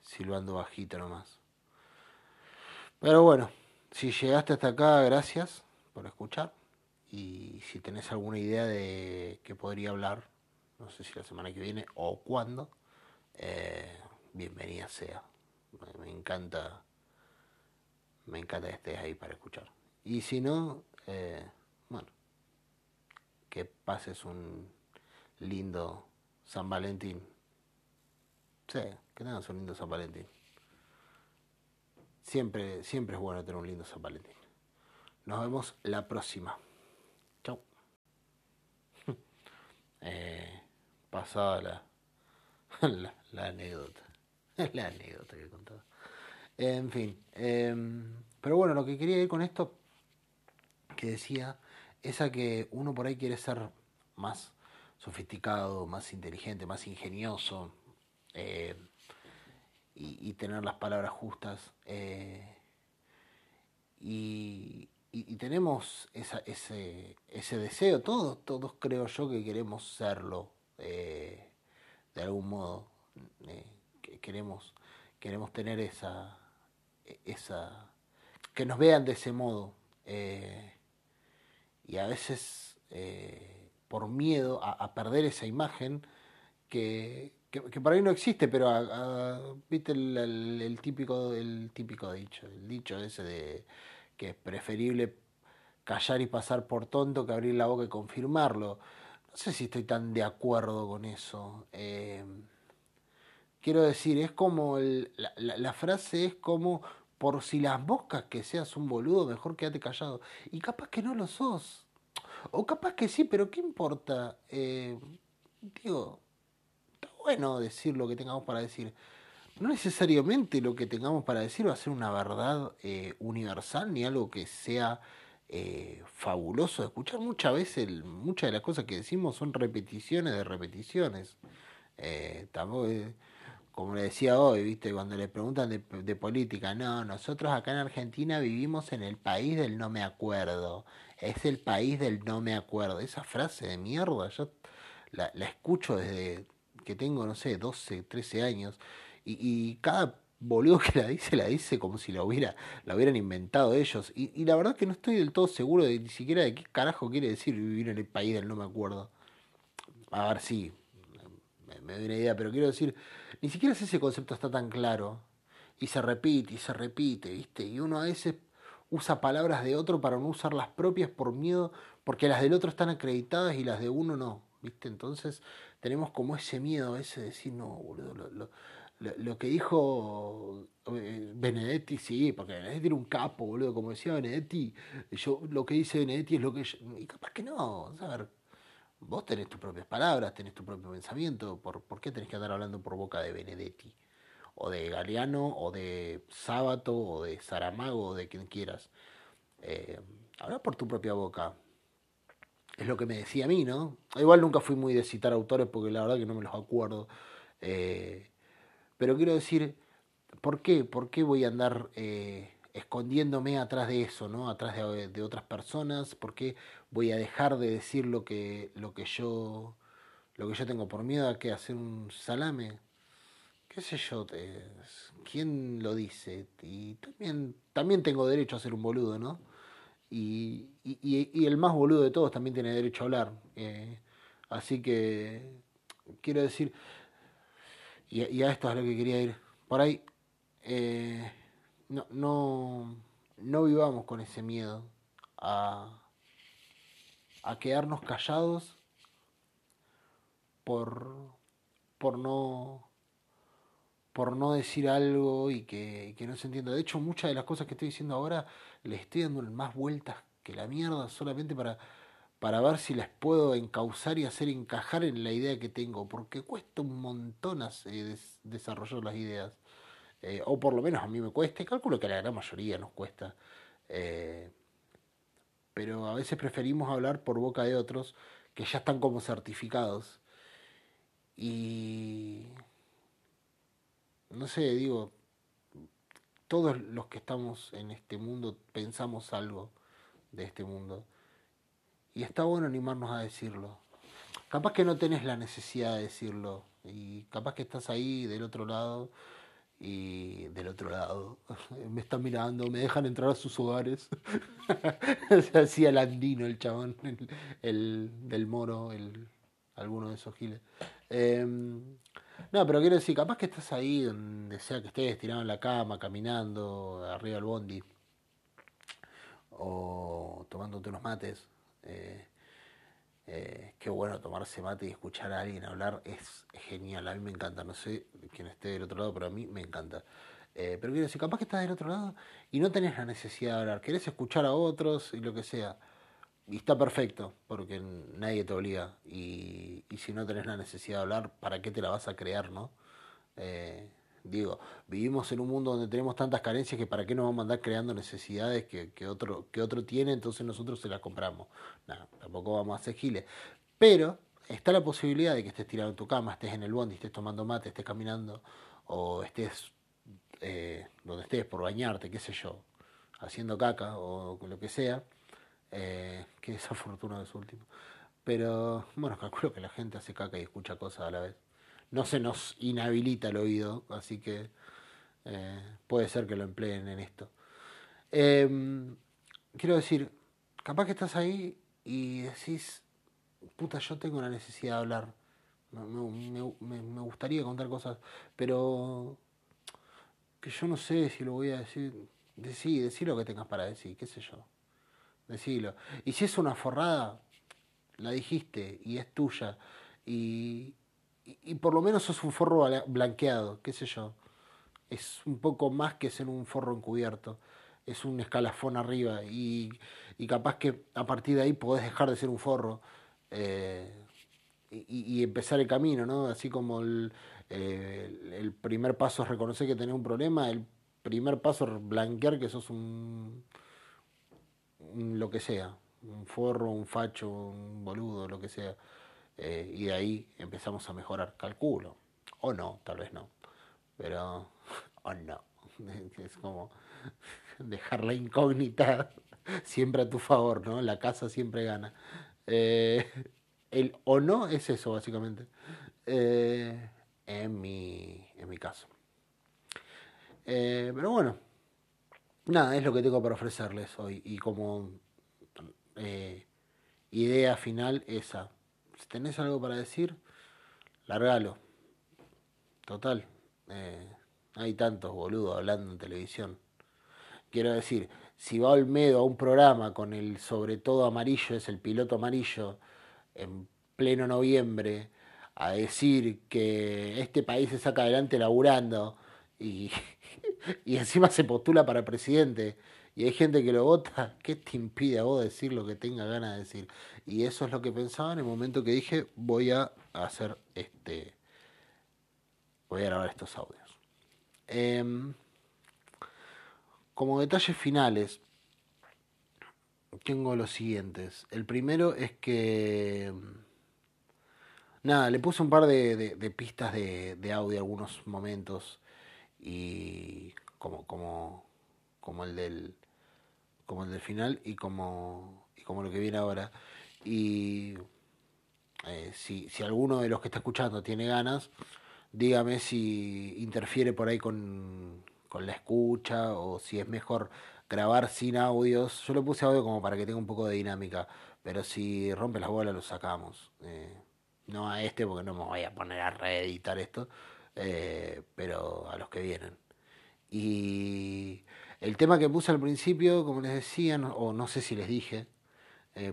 silbando bajito nomás. Pero bueno, si llegaste hasta acá, gracias por escuchar, y si tenés alguna idea de qué podría hablar, no sé si la semana que viene o cuándo, bienvenida sea. Me encanta que estés ahí para escuchar. Y si no, bueno, que pases un lindo San Valentín. Sí, que tengas un lindo San Valentín. Siempre es bueno tener un lindo San Valentín. Nos vemos la próxima. Chau. Pasada la anécdota. La anécdota que contaba. En fin. Pero bueno, lo que quería ir con esto que decía es a que uno por ahí quiere ser más sofisticado, más inteligente, más ingenioso y tener las palabras justas. Y tenemos ese deseo. Todos creo yo que queremos serlo. De algún modo que queremos tener esa que nos vean de ese modo y a veces por miedo a perder esa imagen que para mí no existe, pero viste el típico dicho, el dicho ese de que es preferible callar y pasar por tonto que abrir la boca y confirmarlo. No sé si estoy tan de acuerdo con eso. Quiero decir, es como... La frase es como... Por si las moscas que seas un boludo, mejor quédate callado. Y capaz que no lo sos. O capaz que sí, pero ¿qué importa? Digo, está bueno decir lo que tengamos para decir. No necesariamente lo que tengamos para decir va a ser una verdad universal, ni algo que sea... fabuloso de escuchar. Muchas veces muchas de las cosas que decimos son repeticiones de repeticiones. Tampoco como le decía hoy, ¿viste? Cuando le preguntan de política, no, nosotros acá en Argentina vivimos en el país del no me acuerdo, es el país del no me acuerdo. Esa frase de mierda, yo la escucho desde que tengo, no sé, 12, 13 años, y cada boludo que la dice como si la hubieran inventado ellos. Y la verdad que no estoy del todo seguro de ni siquiera de qué carajo quiere decir vivir en el país del no me acuerdo. A ver si me doy una idea, pero quiero decir, ni siquiera ese concepto está tan claro. Y se repite, ¿viste? Y uno a veces usa palabras de otro para no usar las propias por miedo, porque las del otro están acreditadas y las de uno no, ¿viste? Entonces tenemos como ese miedo a ese de decir, no, boludo, lo que dijo Benedetti, sí, porque Benedetti era un capo, boludo, como decía Benedetti, yo lo que dice Benedetti es lo que yo, y capaz que no, a ver, vos tenés tus propias palabras, tenés tu propio pensamiento, ¿por qué tenés que andar hablando por boca de Benedetti? O de Galeano, o de Sábato, o de Saramago, o de quien quieras. Habla por tu propia boca. Es lo que me decía a mí, ¿no? Igual nunca fui muy de citar autores porque la verdad que no me los acuerdo. Pero quiero decir, ¿Por qué voy a andar escondiéndome atrás de eso, ¿no? Atrás de otras personas? ¿Por qué voy a dejar de decir lo que yo tengo por miedo a que hacer un salame? ¿Qué sé yo? ¿Quién lo dice? Y también tengo derecho a ser un boludo, ¿no? Y el más boludo de todos también tiene derecho a hablar. Así que quiero decir, y a esto es a lo que quería ir. Por ahí, no vivamos con ese miedo a quedarnos callados por no decir algo y que no se entienda. De hecho, muchas de las cosas que estoy diciendo ahora le estoy dando más vueltas que la mierda solamente para ver si las puedo encauzar y hacer encajar en la idea que tengo, porque cuesta un montón desarrollar las ideas, o por lo menos a mí me cuesta, y calculo que a la gran mayoría nos cuesta, pero a veces preferimos hablar por boca de otros que ya están como certificados y... No sé, digo, todos los que estamos en este mundo pensamos algo de este mundo. Y está bueno animarnos a decirlo. Capaz que no tenés la necesidad de decirlo. Y capaz que estás ahí del otro lado. Y del otro lado. Me están mirando, me dejan entrar a sus hogares. Se hacía el andino, el chabón, el del moro, alguno de esos giles. No, pero quiero decir, capaz que estás ahí donde sea que estés, tirado en la cama, caminando, arriba del bondi, o tomándote unos mates. Qué bueno tomarse mate y escuchar a alguien hablar, es genial, a mí me encanta, no sé quién esté del otro lado, pero a mí me encanta. Pero quiero decir, capaz que estás del otro lado y no tenés la necesidad de hablar, querés escuchar a otros y lo que sea. Y está perfecto, porque nadie te obliga. Y si no tenés la necesidad de hablar, ¿para qué te la vas a crear, no? Digo, vivimos en un mundo donde tenemos tantas carencias que ¿para qué nos vamos a andar creando necesidades que otro tiene? Entonces nosotros se las compramos. Nah, tampoco vamos a hacer giles. Pero está la posibilidad de que estés tirado en tu cama, estés en el bondi, estés tomando mate, estés caminando, o estés donde estés, por bañarte, qué sé yo, haciendo caca o lo que sea. Qué desafortunado es último. Pero bueno, calculo que la gente hace caca y escucha cosas a la vez. No se nos inhabilita el oído, así que puede ser que lo empleen en esto. Quiero decir, capaz que estás ahí y decís, puta, yo tengo la necesidad de hablar, me gustaría contar cosas, pero que yo no sé si lo voy a decir. Decí lo que tengas para decir, qué sé yo, decilo. Y si es una forrada, la dijiste y es tuya. Y por lo menos sos un forro blanqueado, qué sé yo. Es un poco más que ser un forro encubierto. Es un escalafón arriba. Y capaz que a partir de ahí podés dejar de ser un forro. Y empezar el camino, ¿no? Así como el primer paso es reconocer que tenés un problema. El primer paso es blanquear que sos un lo que sea, un forro, un facho, un boludo, lo que sea, y de ahí empezamos a mejorar, calculo, o no, tal vez no, pero o no. Es como dejar la incógnita siempre a tu favor, ¿no? La casa siempre gana. El o no es eso, básicamente, en mi caso. Pero bueno, nada, es lo que tengo para ofrecerles hoy. Y como idea final esa. Si tenés algo para decir, largalo. Total. Hay tantos boludos hablando en televisión. Quiero decir, si va Olmedo a un programa con el sobre todo amarillo, es el piloto amarillo, en pleno noviembre, a decir que este país se saca adelante laburando y encima se postula para presidente y hay gente que lo vota, ¿qué te impide a vos decir lo que tengas ganas de decir? Y eso es lo que pensaba en el momento que dije, voy a hacer voy a grabar estos audios. Como detalles finales, tengo los siguientes. El primero es que... nada, le puse un par de pistas de audio, algunos momentos, y como el del final y como lo que viene ahora. Y si alguno de los que está escuchando tiene ganas, dígame si interfiere por ahí con la escucha o si es mejor grabar sin audios. Yo le puse audio como para que tenga un poco de dinámica, pero si rompe las bolas lo sacamos. No a este porque no me voy a poner a reeditar esto, pero a los que vienen. Y el tema que puse al principio, como les decía, no sé si les dije,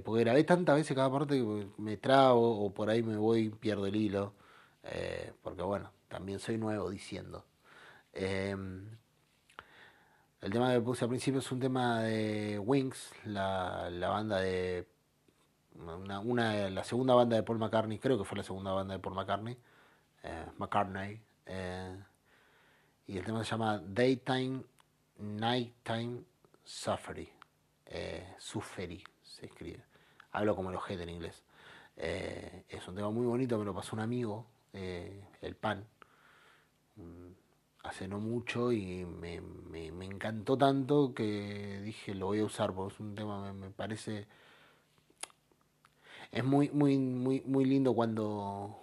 porque grabé tantas veces cada parte que me trabo o por ahí me voy y pierdo el hilo, porque bueno, también soy nuevo diciendo. El tema que puse al principio es un tema de Wings, la banda de... la segunda banda de Paul McCartney, creo que fue la segunda banda de Paul McCartney. Y el tema se llama Daytime Nighttime Suffery. Suffery se escribe. Hablo como el ojete en inglés. Es un tema muy bonito, me lo pasó un amigo, el Pan, hace no mucho y me encantó tanto que dije lo voy a usar porque es un tema me parece... Es muy lindo cuando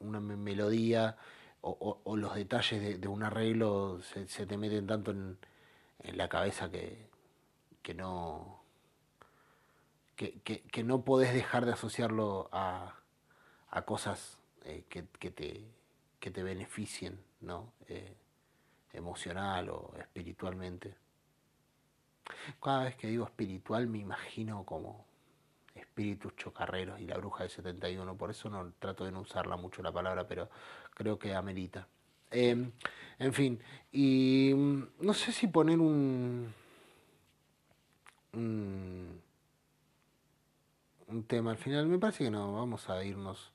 una melodía o los detalles de un arreglo se te meten tanto en la cabeza que no podés dejar de asociarlo a cosas que te beneficien, ¿no? Emocional o espiritualmente. Cada vez que digo espiritual me imagino como espíritus chocarreros y la bruja del 71, por eso no trato de no usarla mucho la palabra, pero creo que amerita. En fin, y no sé si poner un tema al final, me parece que no, vamos a irnos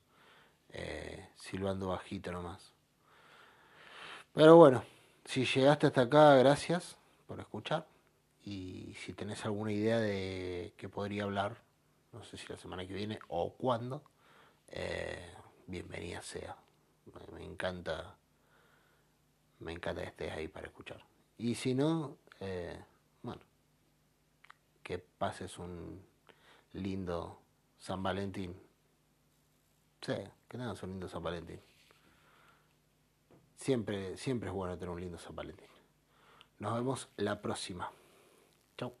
silbando bajito nomás. Pero bueno, si llegaste hasta acá, gracias por escuchar, y si tenés alguna idea de qué podría hablar, no sé si la semana que viene o cuándo, bienvenida sea. Me encanta que estés ahí para escuchar. Y si no, bueno, que pases un lindo San Valentín. Sí, que tengas un lindo San Valentín. Siempre es bueno tener un lindo San Valentín. Nos vemos la próxima. Chau.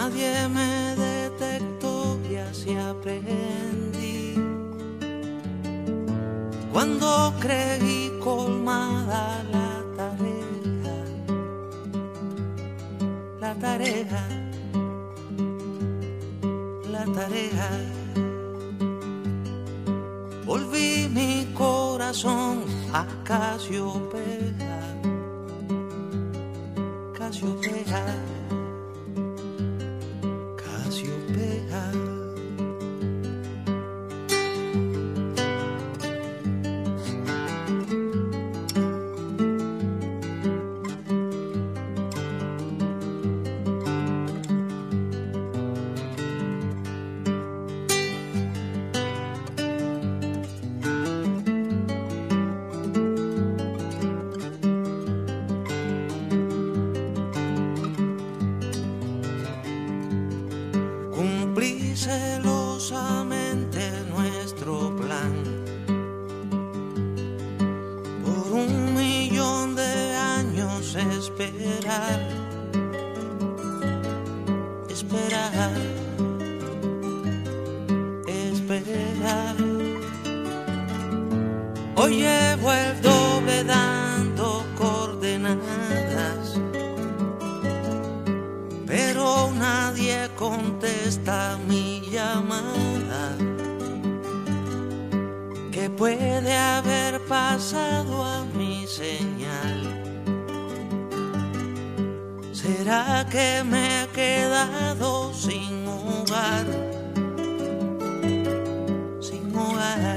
Nadie me detectó. cuando creí colmada la tarea, volví mi corazón a Casiopea. Hoy llevo el doble dando coordenadas, pero nadie contesta mi llamada. ¿Qué puede haber pasado a mi señal? ¿Será que me he quedado sin hogar? Sin hogar.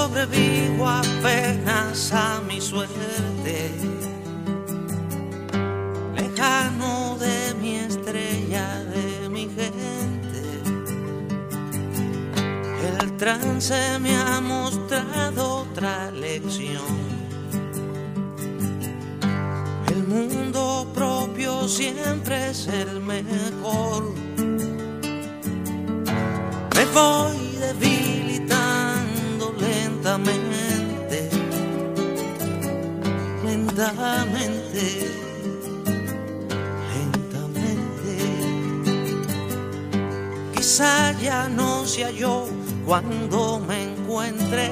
Sobrevivo apenas a mi suerte, lejano de mi estrella, de mi gente. El trance me ha mostrado otra lección. El mundo propio siempre es el mejor. Me voy lentamente. Quizá ya no sea yo cuando me encuentre.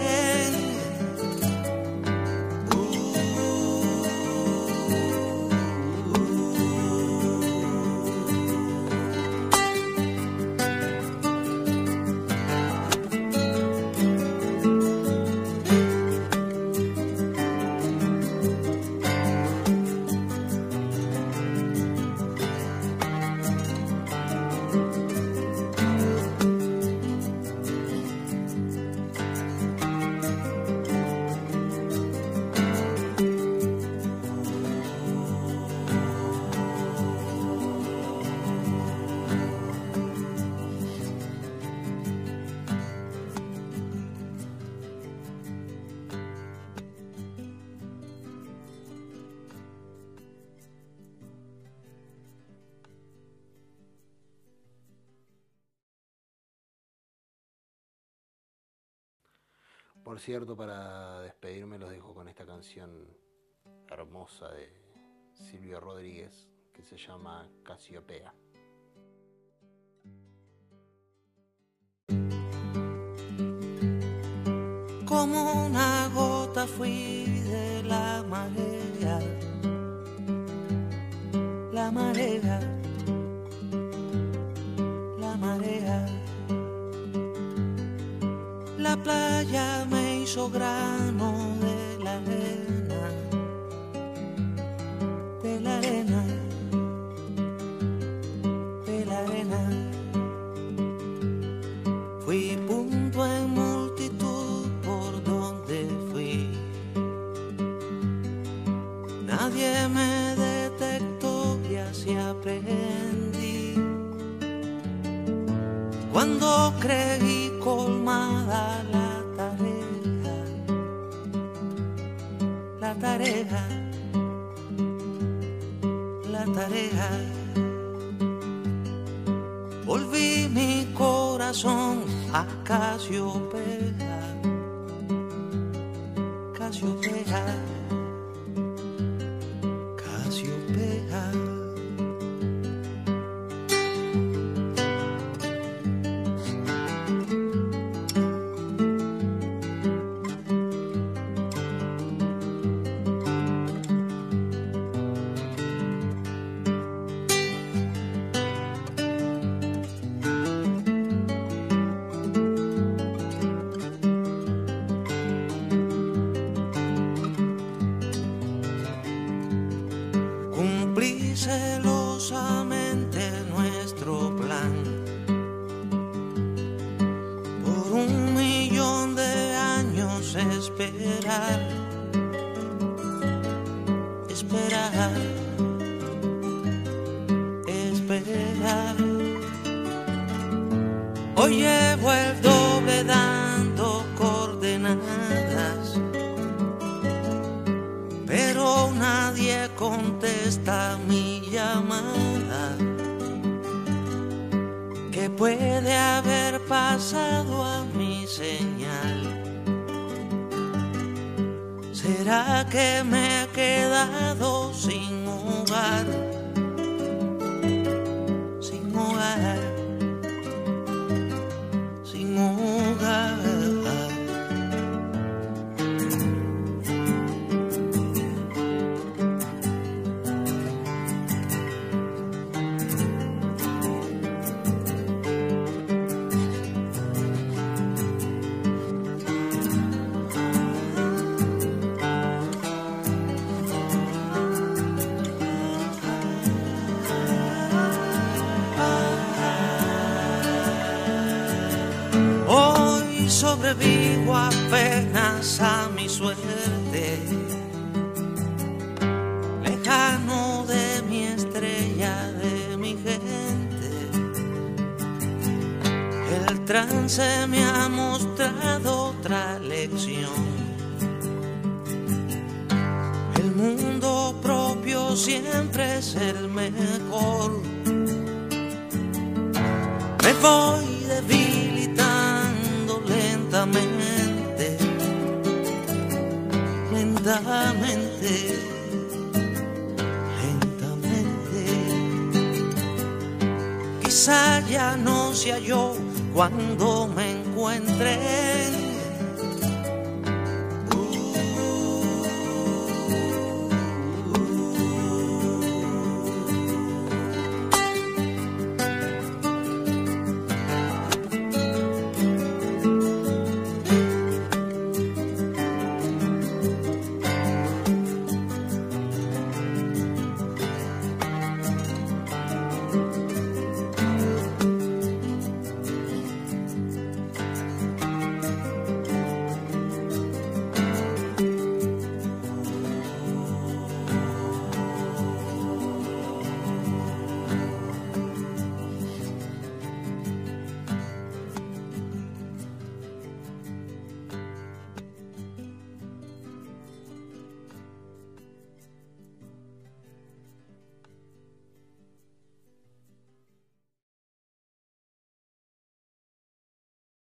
Por cierto, para despedirme los dejo con esta canción hermosa de Silvio Rodríguez que se llama Casiopea. Como una gota fui de la marea. La playa me hizo grano de la arena. Fui punto en multitud por donde fui. Nadie me detectó y así aprendí. Cuando creí colmada la tarea. Volví mi corazón a Casiopea. Hoy llevo el doble dando coordenadas, pero nadie contesta mi llamada. ¿Qué puede haber pasado a mi señal? ¿Será que me he quedado sin hogar? Sin hogar. Sobrevivo apenas a mi suerte, lejano de mi estrella, de mi gente. El trance me ha mostrado otra lección. El mundo propio siempre es el mejor. Me voy lentamente. Quizá ya no sea yo cuando me encuentren.